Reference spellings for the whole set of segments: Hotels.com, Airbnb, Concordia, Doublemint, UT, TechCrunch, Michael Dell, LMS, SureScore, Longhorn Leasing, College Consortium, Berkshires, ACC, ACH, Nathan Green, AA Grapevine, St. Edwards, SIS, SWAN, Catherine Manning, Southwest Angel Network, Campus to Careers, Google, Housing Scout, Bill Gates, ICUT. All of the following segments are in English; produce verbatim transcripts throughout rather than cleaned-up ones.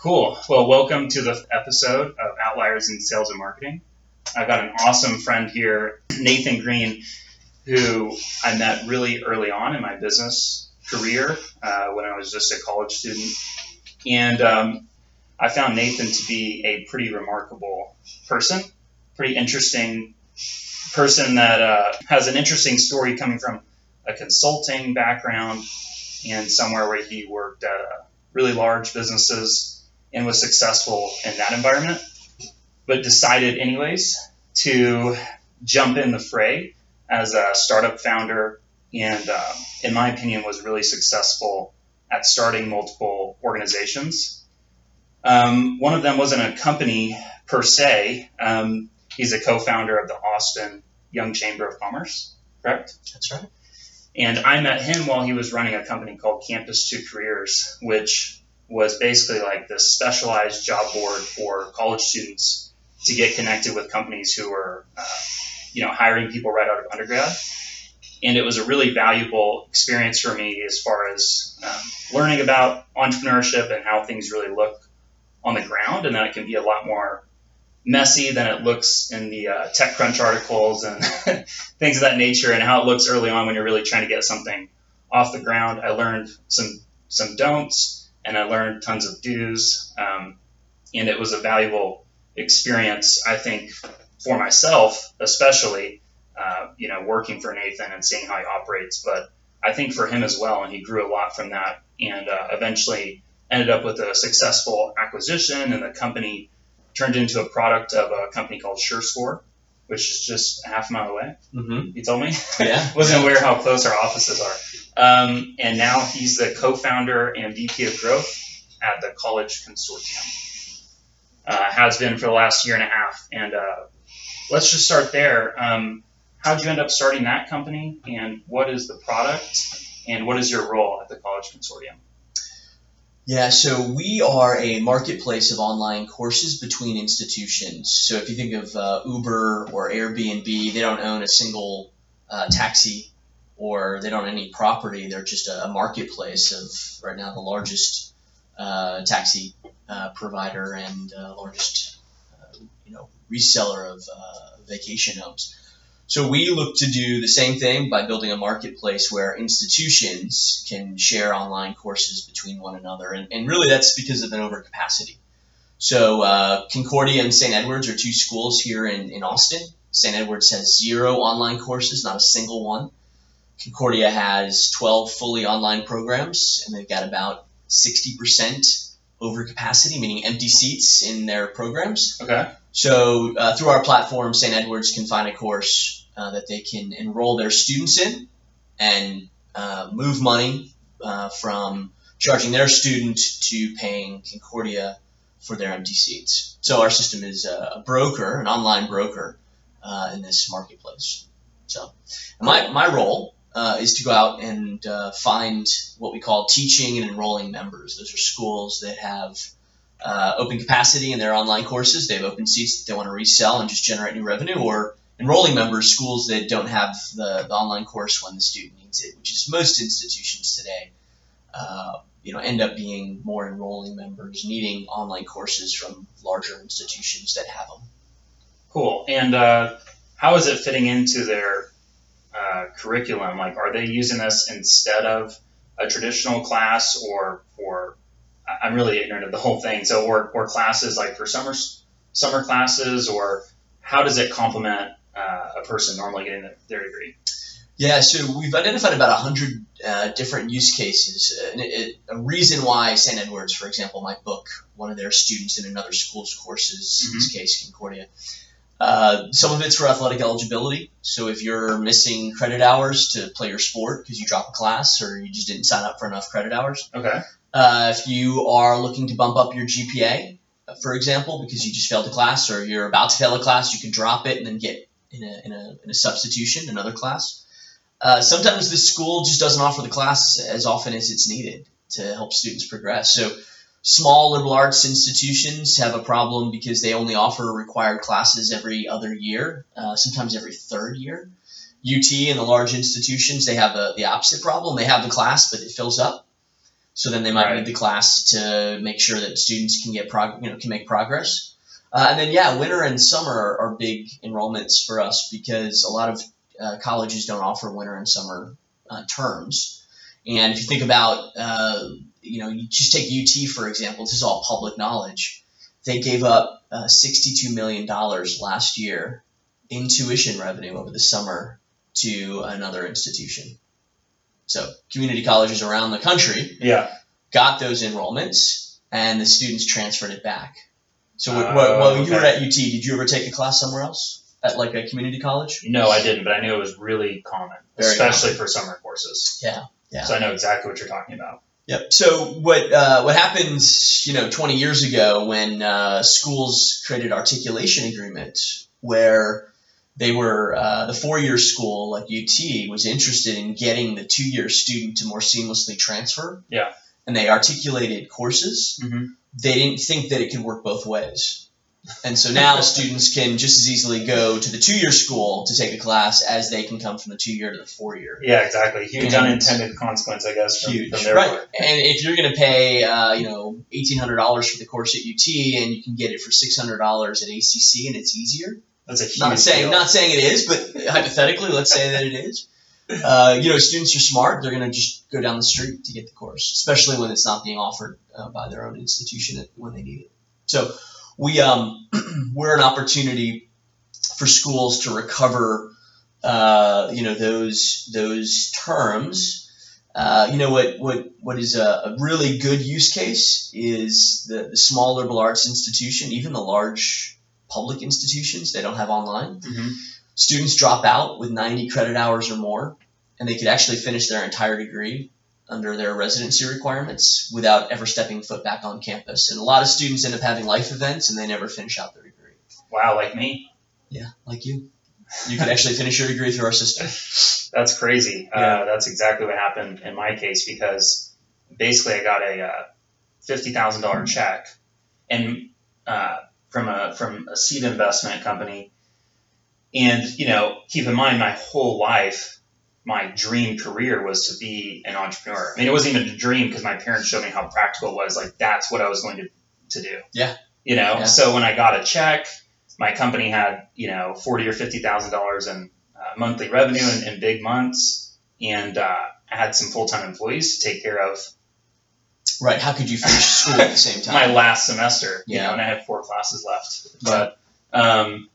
Cool. Well, welcome to the episode of Outliers in Sales and Marketing. I've got an awesome friend here, Nathan Green, who I met really early on in my business career uh, when I was just a college student. And um, I found Nathan to be a pretty remarkable person, pretty interesting person that uh, has an interesting story coming from a consulting background and somewhere where he worked at uh, really large businesses and was successful in that environment, but decided anyways to jump in the fray as a startup founder and, uh, in my opinion, was really successful at starting multiple organizations. Um, one of them wasn't a company per se. Um, he's a co-founder of the Austin Young Chamber of Commerce, correct? That's right. And I met him while he was running a company called Campus to Careers, which was basically like this specialized job board for college students to get connected with companies who were, uh, you know, hiring people right out of undergrad. And it was a really valuable experience for me as far as um, learning about entrepreneurship and how things really look on the ground, and that it can be a lot more messy than it looks in the uh, TechCrunch articles and things of that nature, and how it looks early on when you're really trying to get something off the ground. I learned some some don'ts. And I learned tons of do's, um, and it was a valuable experience, I think, for myself, especially, uh, you know, working for Nathan and seeing how he operates. But I think for him as well, and he grew a lot from that, and uh, eventually ended up with a successful acquisition, and the company turned into a product of a company called SureScore, which is just a half mile away. Mm-hmm. You told me? Yeah. Wasn't aware how close our offices are. Um, and now he's the co-founder and V P of growth at the College Consortium. Uh, has been for the last year and a half. And uh, let's just start there. Um, how did you end up starting that company? And what is the product? And what is your role at the College Consortium? Yeah, so we are a marketplace of online courses between institutions. So if you think of uh, Uber or Airbnb, they don't own a single uh, taxi or they don't own any property. They're just a, a marketplace of, right now, the largest uh, taxi uh, provider and uh, largest uh, you know, reseller of uh, vacation homes. So we look to do the same thing by building a marketplace where institutions can share online courses between one another. And, and really that's because of an overcapacity. So uh, Concordia and Saint Edwards are two schools here in, in Austin. Saint Edwards has zero online courses, not a single one. Concordia has twelve fully online programs, and they've got about sixty percent overcapacity, meaning empty seats in their programs. Okay. So uh, through our platform, Saint Edwards can find a course uh, that they can enroll their students in and uh, move money uh, from charging their student to paying Concordia for their empty seats. So our system is a broker, an online broker uh, in this marketplace. So my, my role uh, is to go out and uh, find what we call teaching and enrolling members. Those are schools that have Uh, open capacity in their online courses. They have open seats that they want to resell and just generate new revenue, or enrolling members, schools that don't have the, the online course when the student needs it, which is most institutions today, uh, you know, end up being more enrolling members needing online courses from larger institutions that have them. Cool. And uh, how is it fitting into their uh, curriculum? Like, are they using this instead of a traditional class or for I'm really ignorant of the whole thing. So, or, or classes like for summer summer classes, or how does it complement uh, a person normally getting their, their degree? Yeah, so we've identified about one hundred uh, different use cases. Uh, it, a reason why Saint Edwards, for example, might book one of their students in another school's courses, mm-hmm. in this case Concordia. Uh, some of it's for athletic eligibility. So if you're missing credit hours to play your sport because you dropped a class or you just didn't sign up for enough credit hours. Okay. Uh, if you are looking to bump up your G P A, for example, because you just failed a class or you're about to fail a class, you can drop it and then get in a, in a, in a substitution, another class. Uh, sometimes the school just doesn't offer the class as often as it's needed to help students progress. So small liberal arts institutions have a problem because they only offer required classes every other year, uh, sometimes every third year. U T and the large institutions, they have a, the opposite problem. They have the class, but it fills up. So then they might right. need the class to make sure that students can get prog- you know, can make progress. Uh, and then, yeah, winter and summer are, are big enrollments for us because a lot of uh, colleges don't offer winter and summer uh, terms. And if you think about, uh, you know, you just take U T, for example, this is all public knowledge. They gave up uh, sixty-two million dollars last year in tuition revenue over the summer to another institution. So community colleges around the country yeah. got those enrollments, and the students transferred it back. So uh, while okay. you were at U T, did you ever take a class somewhere else at like a community college? No, I didn't, but I knew it was really common, Very especially common. for summer courses. Yeah, yeah. So I know exactly what you're talking about. Yep. So what uh, what happens, you know, twenty years ago when uh, schools created articulation agreements where they were uh, the four-year school like U T was interested in getting the two-year student to more seamlessly transfer. Yeah. And they articulated courses. Mm-hmm. They didn't think that it could work both ways. And so now students can just as easily go to the two-year school to take a class as they can come from the two-year to the four-year. Yeah, exactly. Huge and unintended consequence, I guess, from, huge, from their right. part. And if you're going to pay, uh, you know, eighteen hundred dollars for the course at U T and you can get it for six hundred dollars at A C C and it's easier. That's a huge not saying, deal. Not saying it is, but hypothetically, let's say that it is. Uh, you know, students are smart. They're going to just go down the street to get the course, especially when it's not being offered uh, by their own institution when they need it. So we, um, we're an opportunity for schools to recover, uh, you know, those those terms. Uh, you know, what what what is a, a really good use case is the, the small liberal arts institution, even the large public institutions. They don't have online. Mm-hmm. Students drop out with ninety credit hours or more, and they could actually finish their entire degree under their residency requirements without ever stepping foot back on campus. And a lot of students end up having life events, and they never finish out their degree. Wow, like me? Yeah, like you. You could actually finish your degree through our system. That's crazy. Yeah. Uh, that's exactly what happened in my case because basically I got a uh, fifty thousand dollars check and uh, from a from a seed investment company. And, you know, keep in mind, my whole life, my dream career was to be an entrepreneur. I mean, it wasn't even a dream because my parents showed me how practical it was. Like, that's what I was going to, to do. Yeah. You know, yeah. So when I got a check, my company had, you know, forty thousand dollars or fifty thousand dollars in uh, monthly revenue in, in big months. And uh, I had some full-time employees to take care of. Right. How could you finish school at the same time? My last semester, yeah. you know, and I had four classes left. But, um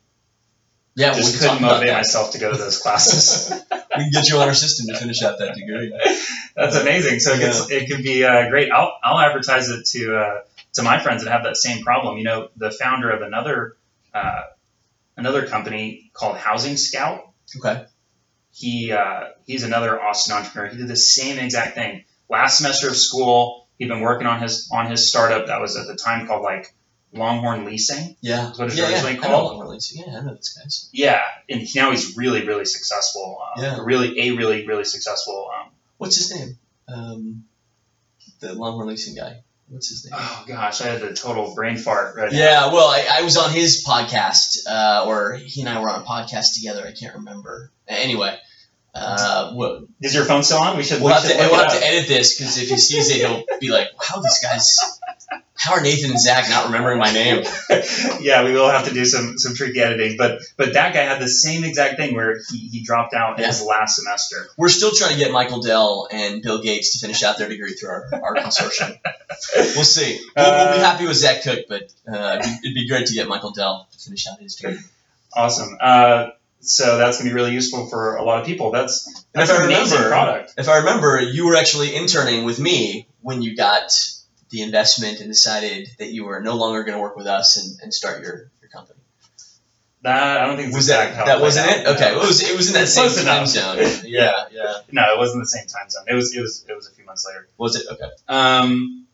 Yeah, well, just we couldn't motivate myself to go to those classes. We can get you on our system to finish out that degree. That's amazing. So it, gets, yeah. it could be uh, great. I'll I'll advertise it to uh, to my friends that have that same problem. You know, the founder of another uh, another company called Housing Scout. Okay. He uh, he's another Austin entrepreneur. He did the same exact thing. Last semester of school, he'd been working on his on his startup that was at the time called like. Longhorn Leasing. Yeah. Is what it's yeah, originally yeah. called. I know Longhorn Leasing. Yeah, I know these guys. Yeah. And now he's really, really successful. Um, yeah. Really, a really, really successful. Um, What's his name? Um, the Longhorn Leasing guy. What's his name? Oh, gosh. I had a total brain fart right yeah, now. Yeah. Well, I, I was on his podcast, uh, or he and I were on a podcast together. I can't remember. Anyway. Uh, what, is your phone still on? We should We'll, we have, should to, we'll have to edit this because if he sees it, he'll be like, wow, these guys. How are Nathan and Zach not remembering my name? Yeah, we will have to do some some tricky editing. But but that guy had the same exact thing where he, he dropped out yeah. in his last semester. We're still trying to get Michael Dell and Bill Gates to finish out their degree through our, our consortium. We'll see. We'll, uh, we'll be happy with Zach Cook, but uh, it'd, be, it'd be great to get Michael Dell to finish out his degree. Awesome. Uh, so that's going to be really useful for a lot of people. That's, that's an amazing product. If I remember, you were actually interning with me when you got the investment and decided that you were no longer going to work with us and, and start your, your company. That I don't think was that that wasn't it. Okay, no. Well, it was it was in that same time zone. Yeah, yeah. No, it wasn't the same time zone. It was it was it was a few months later. Was it okay? Um,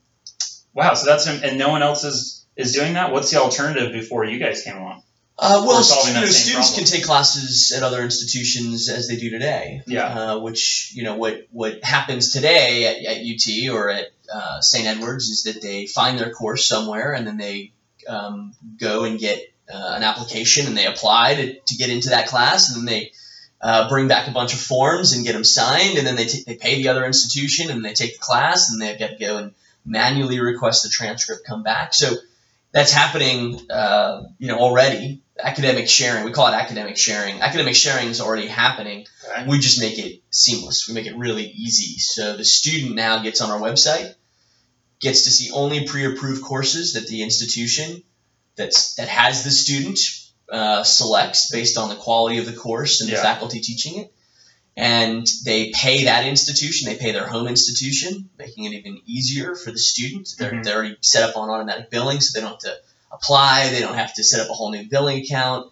wow. So that's and no one else is is doing that. What's the alternative before you guys came along? Uh, well, you know, students problem. can take classes at other institutions as they do today. Yeah. Uh, which you know what what happens today at, at U T or at Uh, Saint Edwards is that they find their course somewhere and then they um, go and get uh, an application and they apply to, to get into that class and then they uh, bring back a bunch of forms and get them signed, and then they t- they pay the other institution, and they take the class, and they've got to go and manually request the transcript come back. So that's happening, uh, you know, already. Academic sharing, we call it academic sharing. Academic sharing is already happening. Right. We just make it seamless. We make it really easy. So the student now gets on our website, gets to see only pre-approved courses that the institution that's that has the student uh, selects based on the quality of the course and yeah. the faculty teaching it. And they pay that institution, they pay their home institution, making it even easier for the student. They're, mm-hmm. they're already set up on automatic billing, so they don't have to apply, they don't have to set up a whole new billing account.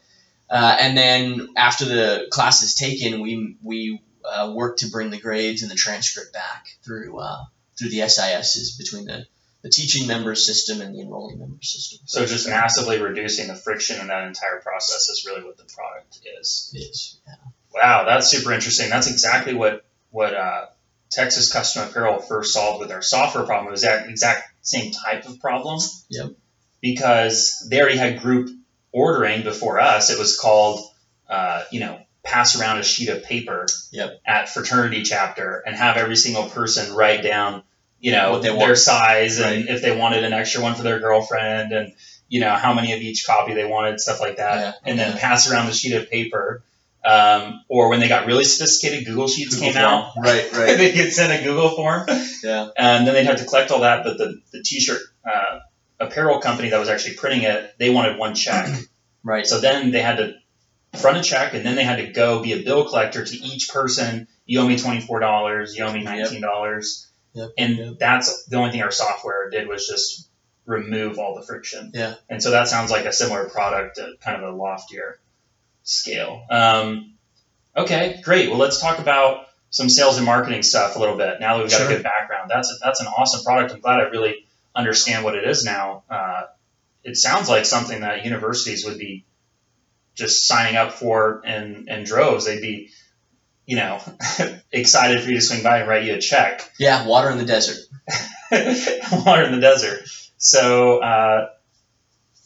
Uh, and then after the class is taken, we we uh, work to bring the grades and the transcript back through uh, through the S I Ss between the, the teaching member system and the enrolling member system. So just massively reducing the friction in that entire process is really what the product is. It is, yeah. Wow, that's super interesting. That's exactly what what uh, Texas Custom Apparel first solved with our software problem. It was that exact same type of problem. Yep. Because they already had group ordering before us. It was called, uh, you know, pass around a sheet of paper yep. at fraternity chapter and have every single person write down, you know, their want. size right. and if they wanted an extra one for their girlfriend and, you know, how many of each copy they wanted, stuff like that. Yeah. And then yeah. pass around the sheet of paper. Um, or when they got really sophisticated, Google Sheets Google came form. out. Right, right. They could send a Google form. Yeah. And then they'd have to collect all that. But the, the T-shirt uh, apparel company that was actually printing it, they wanted one check. Right. So then they had to front a check, and then they had to go be a bill collector to each person. You owe me twenty-four dollars. You owe me nineteen dollars. Yep. Yep. And yep. that's the only thing our software did was just remove all the friction. Yeah. And so that sounds like a similar product, uh, kind of a loftier scale. Um, okay, great. Well, let's talk about some sales and marketing stuff a little bit now that we've got sure. a good background. That's a, that's an awesome product. I'm glad I really understand what it is now. Uh, it sounds like something that universities would be just signing up for in, in droves. They'd be, you know, excited for you to swing by and write you a check. Yeah, water in the desert. Water in the desert. So, uh,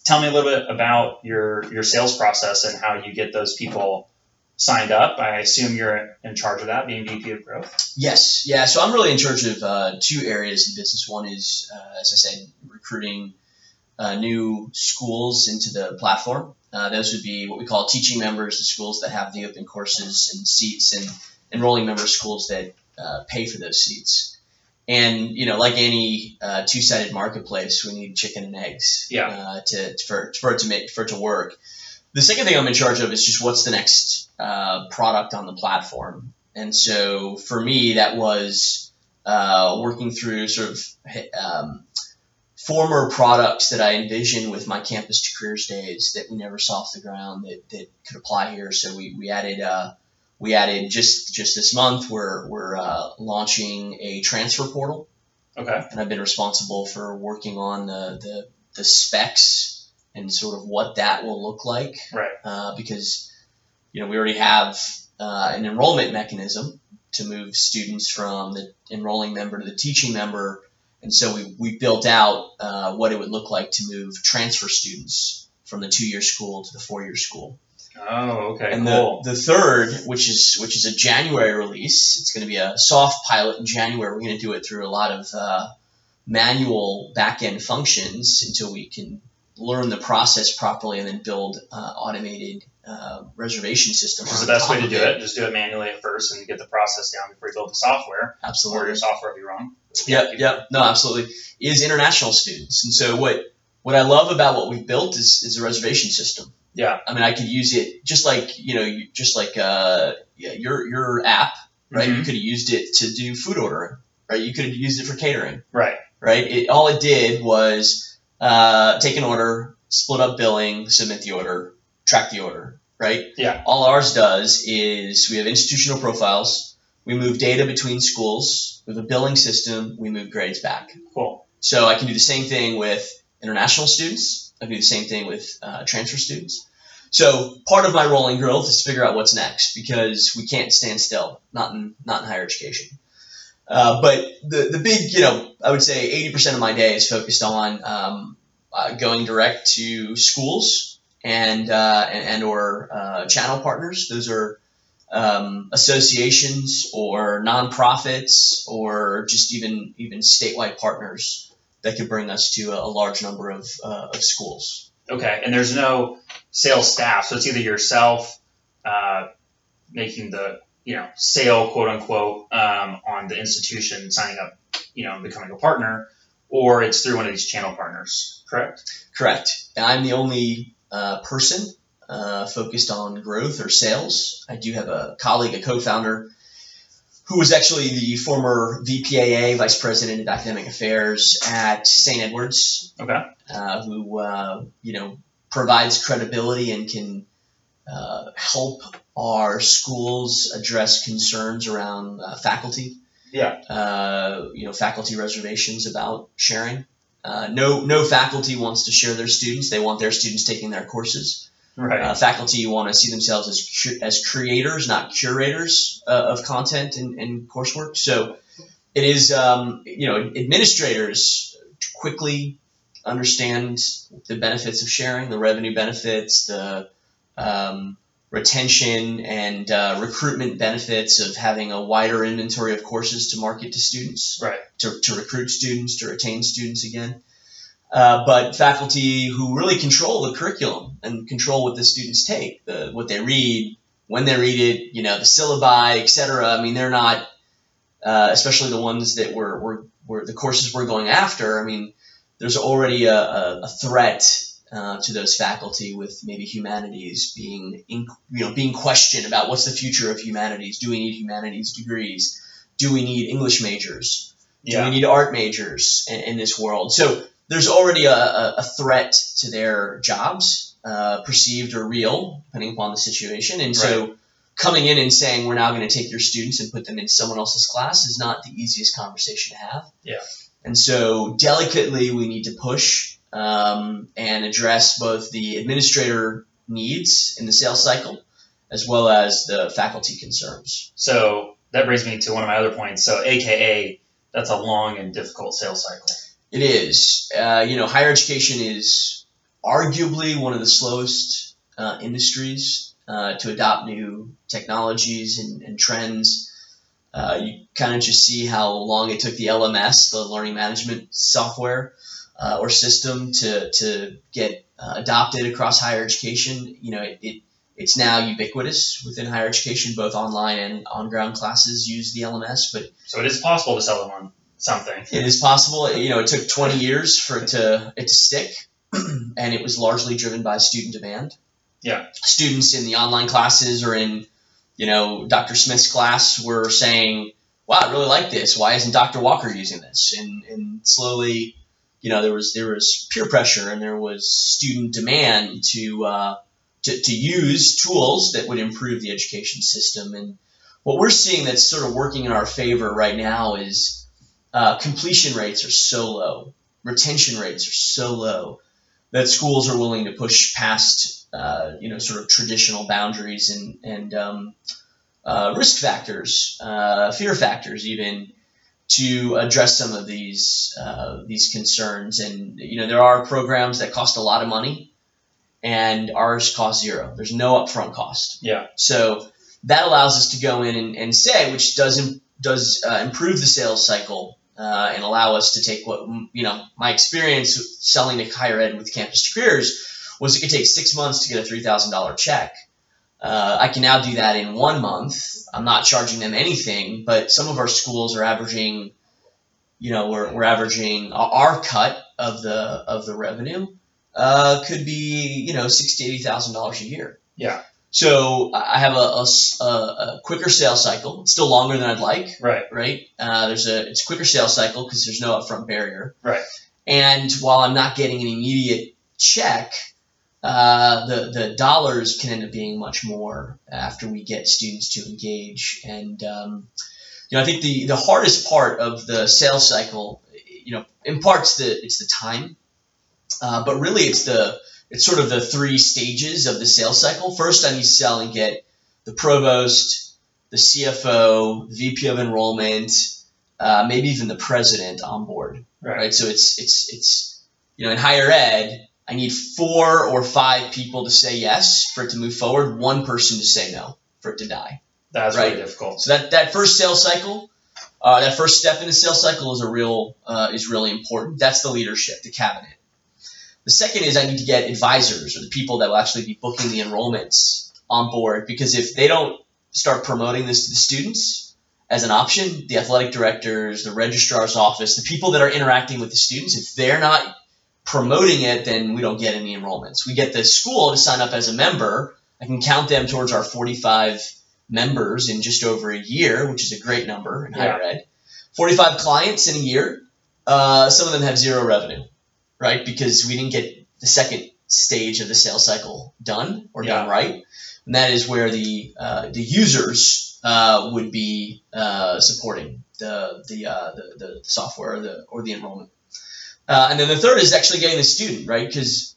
tell me a little bit about your, your sales process and how you get those people signed up. I assume you're in charge of that, being V P of growth. Yes. Yeah. So I'm really in charge of uh, two areas of business. One is, uh, as I said, recruiting uh, new schools into the platform. Uh, those would be what we call teaching members, the schools that have the open courses and seats, and enrolling member schools that uh, pay for those seats. And, you know, like any uh, two-sided marketplace, we need chicken and eggs yeah. uh, to, to for, for it to make for it to work. The second thing I'm in charge of is just what's the next uh, product on the platform. And so for me, that was uh, working through sort of um, former products that I envisioned with my Campus to Careers days that we never saw off the ground that, that could apply here. So we we added. Uh, We added just, just this month, we're, we're uh, launching a transfer portal. Okay. And I've been responsible for working on the, the, the specs and sort of what that will look like. Right. Uh, because, you know, we already have uh, an enrollment mechanism to move students from the enrolling member to the teaching member. And so we, we built out uh, what it would look like to move transfer students from the two-year school to the four-year school. Oh, okay. And cool. the, the third, which is which is a January release, it's going to be a soft pilot in January. We're going to do it through a lot of uh, manual back-end functions until we can learn the process properly and then build uh, automated uh, reservation systems. Which is the best way to do it. it. Just do it manually at first and get the process down before you build the software. Absolutely. Or your software will be wrong. Yep, yep. No, absolutely. Is international students. And so what, what I love about what we've built is, is a reservation system. Yeah, I mean, I could use it just like, you know, just like uh, yeah, your your app, right? Mm-hmm. You could have used it to do food ordering, right? You could have used it for catering, right? Right. It, all it did was uh, take an order, split up billing, submit the order, track the order, right? Yeah. All ours does is we have institutional profiles, we move data between schools, we have a billing system, we move grades back. Cool. So I can do the same thing with international students. I do the same thing with uh, transfer students. So part of my role in growth is to figure out what's next because we can't stand still, not in not in higher education. Uh, but the the big, you know, I would say eighty percent of my day is focused on um, uh, going direct to schools and uh, and, and or uh, channel partners. Those are um, associations or nonprofits or just even even statewide partners that could bring us to a, a large number of, uh, of schools. Okay, and there's no sales staff, so it's either yourself uh, making the you know sale, quote unquote, um, on the institution, signing up, you know, and becoming a partner, or it's through one of these channel partners. Correct. Correct. I'm the only uh, person uh, focused on growth or sales. I do have a colleague, a co-founder, who was actually the former V P A A, Vice President of Academic Affairs at Saint Edwards. Okay. Uh, who uh, you know provides credibility and can uh, help our schools address concerns around uh, faculty. Yeah. Uh, you know, faculty reservations about sharing. Uh, no, no faculty wants to share their students. They want their students taking their courses. Right. Uh, faculty want to see themselves as as creators, not curators uh, of content and, and coursework. So it is, um, you know, administrators quickly understand the benefits of sharing, the revenue benefits, the um, retention and uh, recruitment benefits of having a wider inventory of courses to market to students, right? To, to recruit students, to retain students again. Uh, but faculty who really control the curriculum and control what the students take, the, what they read, when they read it, you know, the syllabi, et cetera. I mean, they're not, uh, especially the ones that we're, we're, we're, the courses we're going after. I mean, there's already a, a, a threat Uh, to those faculty with maybe humanities being, in, you know, being questioned about what's the future of humanities? Do we need humanities degrees? Do we need English majors? Do yeah. we need art majors in, in this world? So there's already a, a threat to their jobs, uh, perceived or real, depending upon the situation. And so right. coming in and saying, we're now going to take your students and put them in someone else's class is not the easiest conversation to have. Yeah. And so delicately, we need to push Um, and address both the administrator needs in the sales cycle as well as the faculty concerns. So that brings me to one of my other points. So A K A, that's a long and difficult sales cycle. It is. Uh, you know, higher education is arguably one of the slowest uh, industries uh, to adopt new technologies and, and trends. Uh, you kind of just see how long it took the L M S, the learning management software, Uh, or system to to get uh, adopted across higher education. You know, it, it it's now ubiquitous within higher education. Both online and on-ground classes use the L M S. But so it is possible to sell them on something. It is possible. You know, it took twenty years for it to it to stick, and it was largely driven by student demand. Yeah, students in the online classes or in, you know, Doctor Smith's class were saying, "Wow, I really like this. Why isn't Doctor Walker using this?" And and slowly, you know, there was there was peer pressure and there was student demand to uh, to to use tools that would improve the education system. And what we're seeing that's sort of working in our favor right now is uh, completion rates are so low, retention rates are so low that schools are willing to push past uh, you know sort of traditional boundaries and and um, uh, risk factors, uh, fear factors even, to address some of these uh, these concerns. And, you know, there are programs that cost a lot of money and ours cost zero. There's no upfront cost. Yeah. So that allows us to go in and, and say, which does, does uh, improve the sales cycle uh, and allow us to take what, you know, my experience selling to higher ed with Campus to Careers was it could take six months to get a three thousand dollars check. Uh, I can now do that in one month. I'm not charging them anything, but some of our schools are averaging, you know, we're, we're averaging our cut of the of the revenue uh, could be, you know, sixty thousand dollars, eighty thousand dollars a year. Yeah. So I have a, a, a quicker sales cycle. It's still longer than I'd like. Right. Right. Uh, there's a it's a quicker sales cycle because there's no upfront barrier. Right. And while I'm not getting an immediate check, Uh, the, the dollars can end up being much more after we get students to engage. And, um, you know, I think the, the hardest part of the sales cycle, you know, in parts the, it's the time, uh, but really it's the, it's sort of the three stages of the sales cycle. First, I need to sell and get the provost, the C F O, V P of enrollment, uh, maybe even the president on board. Right. right? So it's, it's, it's, you know, in higher ed, I need four or five people to say yes for it to move forward, one person to say no for it to die. That's right? Really difficult. So that, that first sales cycle, uh, that first step in the sales cycle is a real uh, is really important. That's the leadership, the cabinet. The second is I need to get advisors or the people that will actually be booking the enrollments on board, because if they don't start promoting this to the students as an option, the athletic directors, the registrar's office, the people that are interacting with the students, if they're not promoting it, then we don't get any enrollments. We get the school to sign up as a member. I can count them towards our forty-five members in just over a year, which is a great number in higher ed. forty-five clients in a year. Uh, some of them have zero revenue. Right, because we didn't get the second stage of the sales cycle done or yeah. done right, and that is where the uh, the users uh, would be uh, supporting the the, uh, the the software or the or the enrollment. Uh, and then the third is actually getting the student, right, because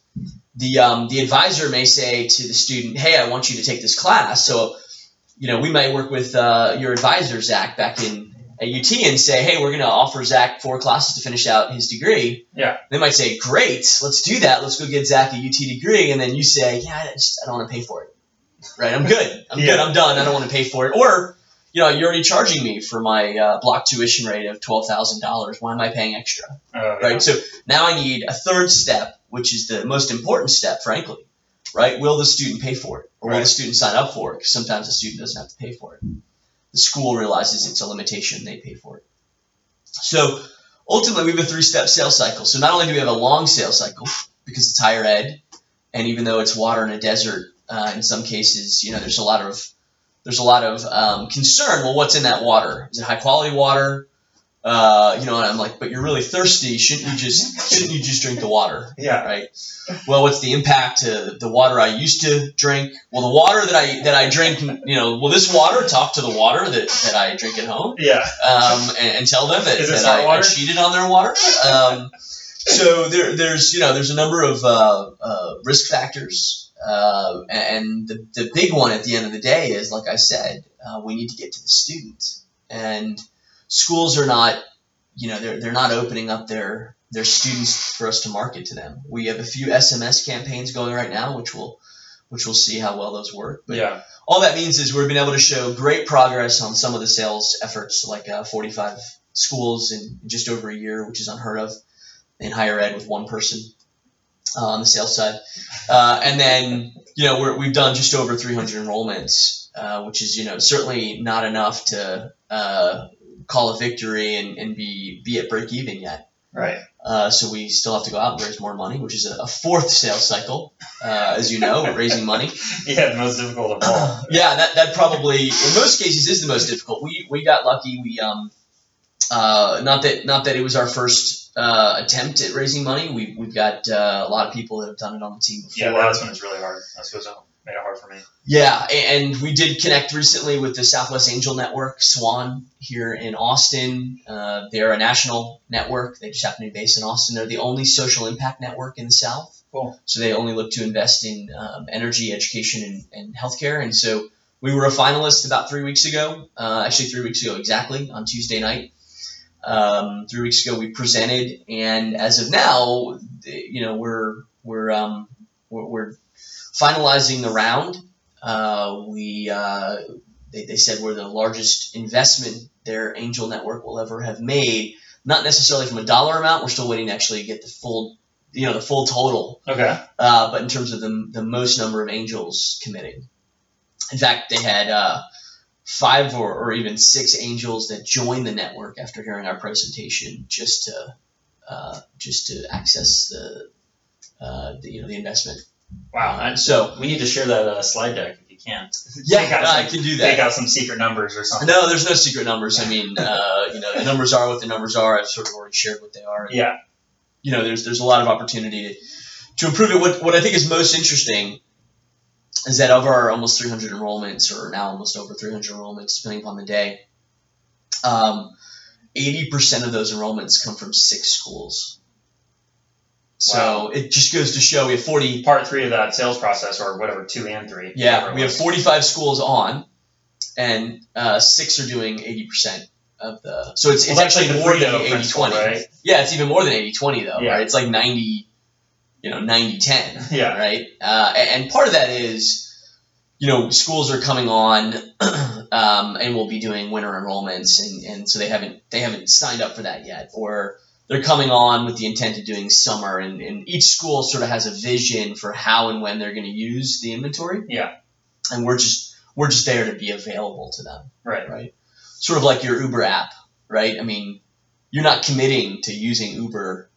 the um, the advisor may say to the student, "Hey, I want you to take this class." So, you know, we might work with uh, your advisor Zach back in at U T and say, hey, we're going to offer Zach four classes to finish out his degree. Yeah. They might say, great, let's do that. Let's go get Zach a U T degree. And then you say, yeah, I, just, I don't want to pay for it. Right? I'm good. I'm yeah. good. I'm done. I don't want to pay for it. Or, you know, you're already charging me for my uh, block tuition rate of twelve thousand dollars. Why am I paying extra? Uh, right? Yeah. So now I need a third step, which is the most important step, frankly. Right? Will the student pay for it? Or right. will the student sign up for it? Because sometimes the student doesn't have to pay for it. The school realizes it's a limitation, they pay for it. So ultimately, we have a three-step sales cycle. So not only do we have a long sales cycle because it's higher ed, and even though it's water in a desert, uh, in some cases, you know, there's a lot of there's a lot of um, concern. Well, what's in that water? Is it high-quality water? Uh, you know, and I'm like, but you're really thirsty. Shouldn't you just shouldn't you just drink the water? Yeah. Right. Well, what's the impact to the water I used to drink? Well, the water that I that I drink, you know, will this water talk to the water that, that I drink at home? Yeah. Um, and, and tell them that, that I, I cheated on their water. Um, so there there's you know there's a number of uh, uh, risk factors, uh, and the the big one at the end of the day is, like I said, uh, we need to get to the student. And schools are not, you know, they're they're not opening up their their students for us to market to them. We have a few S M S campaigns going right now, which will which we'll see how well those work. But yeah. all that means is we've been able to show great progress on some of the sales efforts, like uh, forty-five schools in just over a year, which is unheard of in higher ed with one person uh, on the sales side. Uh, and then, you know, we're, we've done just over three hundred enrollments, uh, which is, you know, certainly not enough to uh, – call a victory and, and be be at break even yet. Right. Uh, so we still have to go out and raise more money, which is a, a fourth sales cycle, uh, as you know, we're raising money. Yeah, the most difficult of all. Uh, yeah, that, that probably in most cases is the most difficult. We we got lucky. We um uh not that not that it was our first uh, attempt at raising money. We we've got uh, a lot of people that have done it on the team before. Yeah, that last one is really hard. That's what's up. Made it hard for me. Yeah, and we did connect recently with the Southwest Angel Network, SWAN, here in Austin. Uh, they're a national network. They just happen to be based in Austin. They're the only social impact network in the South. Cool. So they only look to invest in um, energy, education, and, and healthcare. And so we were a finalist about three weeks ago, uh, actually three weeks ago exactly, on Tuesday night. Um, three weeks ago we presented, and as of now, you know, we're we're um, we're, we're finalizing the round. Uh, we uh, they, they said we're the largest investment their angel network will ever have made. Not necessarily from a dollar amount. We're still waiting to actually get the full, you know, the full total. Okay. Uh, but in terms of the the most number of angels committing. In fact, they had uh, five or, or even six angels that joined the network after hearing our presentation, just to uh, just to access the, uh, the you know the investment. Wow. And so we need to share that uh, slide deck if you can. Yeah, no, some, I can do that. Take out some secret numbers or something. No, there's no secret numbers. I mean, uh, you know, the numbers are what the numbers are. I've sort of already shared what they are. And, yeah. You know, there's there's a lot of opportunity to, to improve it. What what I think is most interesting is that of our almost three hundred enrollments, or now almost over three hundred enrollments, depending upon the day, um, eighty percent of those enrollments come from six schools. So wow. It just goes to show we have forty part three of that sales process, or whatever, two and three. Yeah, we have forty-five schools on, and uh, six are doing eighty percent of the. So it's, well, it's actually like more than eighty twenty. Right? Yeah, it's even more than eighty twenty though. Yeah. Right? It's like ninety, you know, ninety ten. Yeah. Right. Uh, and part of that is you know, schools are coming on um, and will be doing winter enrollments, and, and so they haven't they haven't signed up for that yet, or they're coming on with the intent of doing summer, and, and each school sort of has a vision for how and when they're going to use the inventory. Yeah. And we're just we're just there to be available to them. Right. Right. Sort of like your Uber app, right? I mean, you're not committing to using Uber,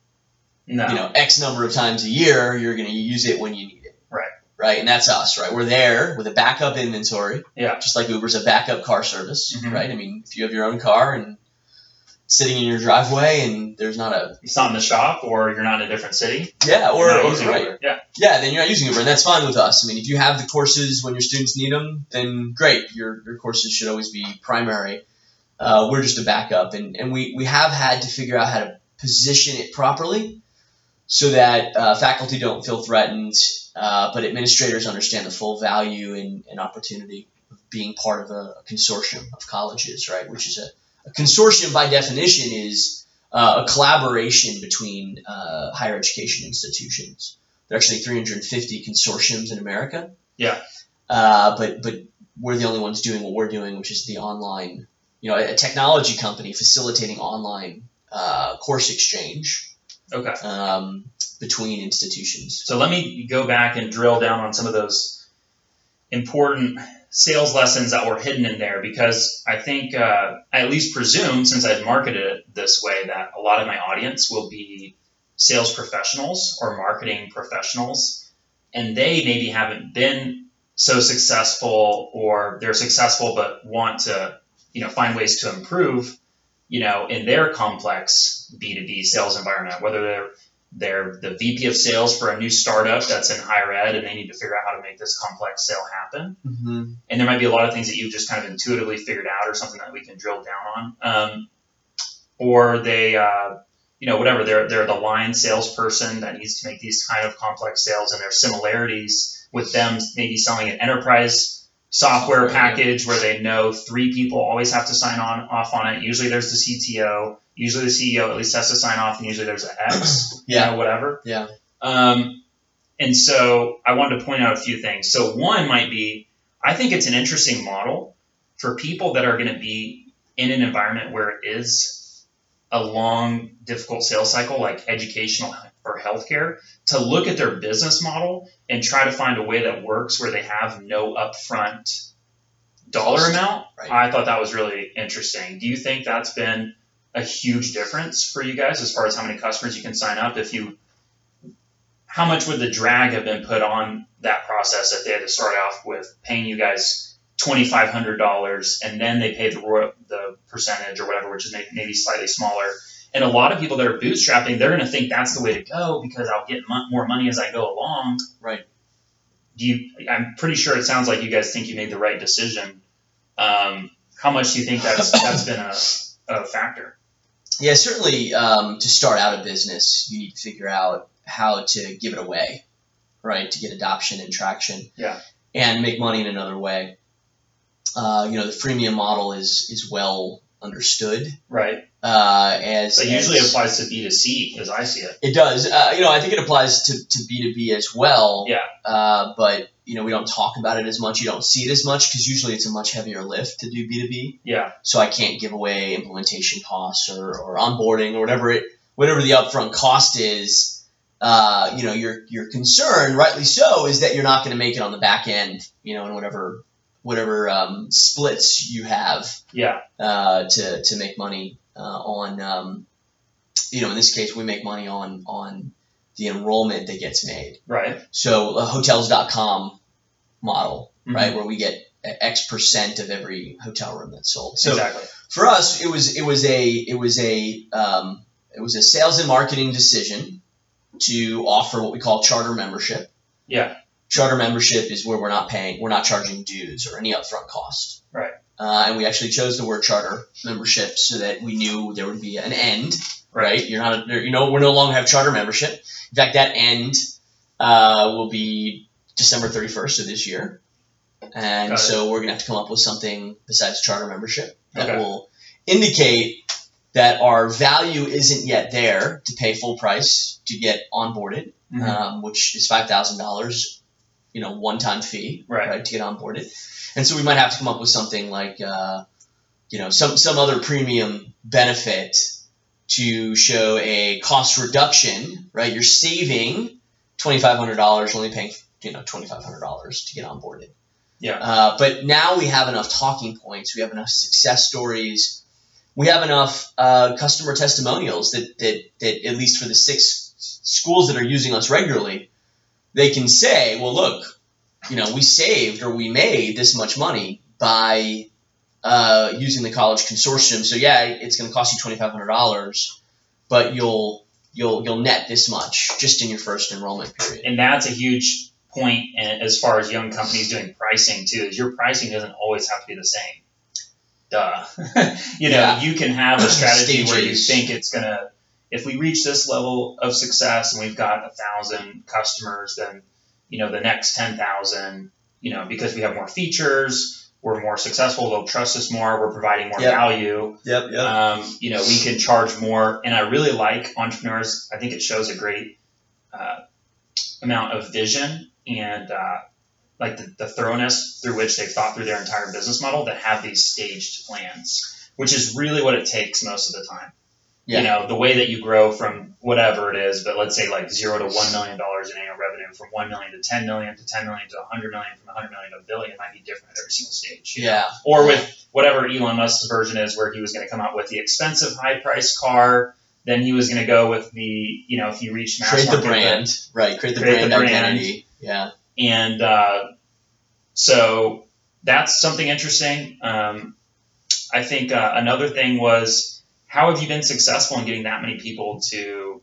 no. you know, X number of times a year. You're going to use it when you need it. Right. Right. And that's us, right? We're there with a backup inventory. Yeah. Just like Uber's a backup car service, mm-hmm. right? I mean, if you have your own car and sitting in your driveway and there's not a... It's not in the shop, or you're not in a different city. Yeah, or... You're not using right. Uber. Yeah. Yeah, then you're not using Uber, and that's fine with us. I mean, if you have the courses when your students need them, then great. Your your courses should always be primary. Uh, we're just a backup, and, and we, we have had to figure out how to position it properly so that uh, faculty don't feel threatened, uh, but administrators understand the full value and, and opportunity of being part of a consortium of colleges, right, which is a... A consortium, by definition, is uh, a collaboration between uh, higher education institutions. There are actually three hundred fifty consortiums in America. Yeah. Uh, but but we're the only ones doing what we're doing, which is the online, you know, a technology company facilitating online uh, course exchange. Okay. Um, between institutions. So let me go back and drill down on some of those important sales lessons that were hidden in there, because I think uh, I at least presume, since I've marketed it this way, that a lot of my audience will be sales professionals or marketing professionals, and they maybe haven't been so successful, or they're successful but want to, you know, find ways to improve, you know, in their complex B two B sales environment, whether they're they're the V P of sales for a new startup that's in higher ed, and they need to figure out how to make this complex sale happen. Mm-hmm. And there might be a lot of things that you've just kind of intuitively figured out, or something that we can drill down on. Um, or they, uh, you know, whatever, they're they're the line salesperson that needs to make these kind of complex sales, and there's similarities with them maybe selling an enterprise software package where they know three people always have to sign on off on it. Usually there's the C T O, usually the C E O at least has to sign off, and usually there's an X, yeah. you know, whatever. Yeah. Um, and so I wanted to point out a few things. So one might be, I think it's an interesting model for people that are going to be in an environment where it is a long, difficult sales cycle, like educational or healthcare, to look at their business model and try to find a way that works where they have no upfront dollar amount. Right. I thought that was really interesting. Do you think that's been a huge difference for you guys as far as how many customers you can sign up? If you, how much would the drag have been put on that process if they had to start off with paying you guys twenty-five hundred dollars and then they pay the royal, the percentage or whatever, which is maybe slightly smaller. And a lot of people that are bootstrapping, they're going to think that's the way to go because I'll get mo- more money as I go along. Right. Do you, I'm pretty sure it sounds like you guys think you made the right decision. Um, how much do you think that's that's been a, a factor? Yeah, certainly um, to start out a business, you need to figure out how to give it away, right, to get adoption and traction, yeah, and make money in another way. Uh, you know, the freemium model is is well understood. Right. Uh, as It usually as, applies to B two C, as I see it. It does. Uh, you know, I think it applies to, to B two B as well. Yeah. Uh, but, you know, we don't talk about it as much. You don't see it as much because usually it's a much heavier lift to do B two B. Yeah. So I can't give away implementation costs or, or onboarding or whatever it, whatever the upfront cost is. Uh, you know, your your concern, rightly so, is that you're not going to make it on the back end, you know, in whatever whatever um, splits you have. Yeah. Uh, to to make money. Uh, on, um, you know, in this case, we make money on on the enrollment that gets made. Right. So a hotels dot com model, mm-hmm. right, where we get X percent of every hotel room that's sold. So exactly. For us, it was it was a it was a um, it was a sales and marketing decision to offer what we call charter membership. Yeah. Charter membership is where we're not paying, we're not charging dues or any upfront cost. Right. Uh, and we actually chose the word charter membership so that we knew there would be an end, right? You're not, you know, we no longer have charter membership. In fact, that end uh, will be December thirty-first of this year, and so we're gonna have to come up with something besides charter membership that okay. will indicate that our value isn't yet there to pay full price to get onboarded, mm-hmm. um, which is five thousand dollars. you know, one-time fee, right. right, to get onboarded. And so we might have to come up with something like, uh, you know, some, some other premium benefit to show a cost reduction, right? You're saving twenty-five hundred dollars, only paying, you know, twenty-five hundred dollars to get onboarded. Yeah. Uh, but now we have enough talking points. We have enough success stories. We have enough uh, customer testimonials that, that, that at least for the six schools that are using us regularly, they can say, well, look, you know, we saved or we made this much money by uh, using the College Consortium. So, yeah, it's going to cost you twenty-five hundred dollars, but you'll you'll you'll net this much just in your first enrollment period. And that's a huge point as far as young companies doing pricing, too, is your pricing doesn't always have to be the same. Duh. you know, yeah. You can have a strategy where you think it's going to, if we reach this level of success and we've got a thousand customers, then, you know, the next ten thousand, you know, because we have more features, we're more successful, they'll trust us more, we're providing more yep. value. Yep. Yep. Um, you know, we can charge more. And I really like entrepreneurs. I think it shows a great uh, amount of vision and, uh, like the, the thoroughness through which they've thought through their entire business model, that have these staged plans, which is really what it takes most of the time. Yeah. You know, the way that you grow from whatever it is, but let's say like zero to one million dollars in annual revenue, from one million to ten million, to ten million to one hundred million, from one hundred million to a billion, might be different at every single stage. Yeah. Know? Or with whatever Elon Musk's version is, where he was going to come out with the expensive high price car. Then he was going to go with the, you know, if you reach mass market. Create the brand. Right. Create the brand identity. Yeah. And uh, so that's something interesting. Um, I think uh, another thing was, how have you been successful in getting that many people to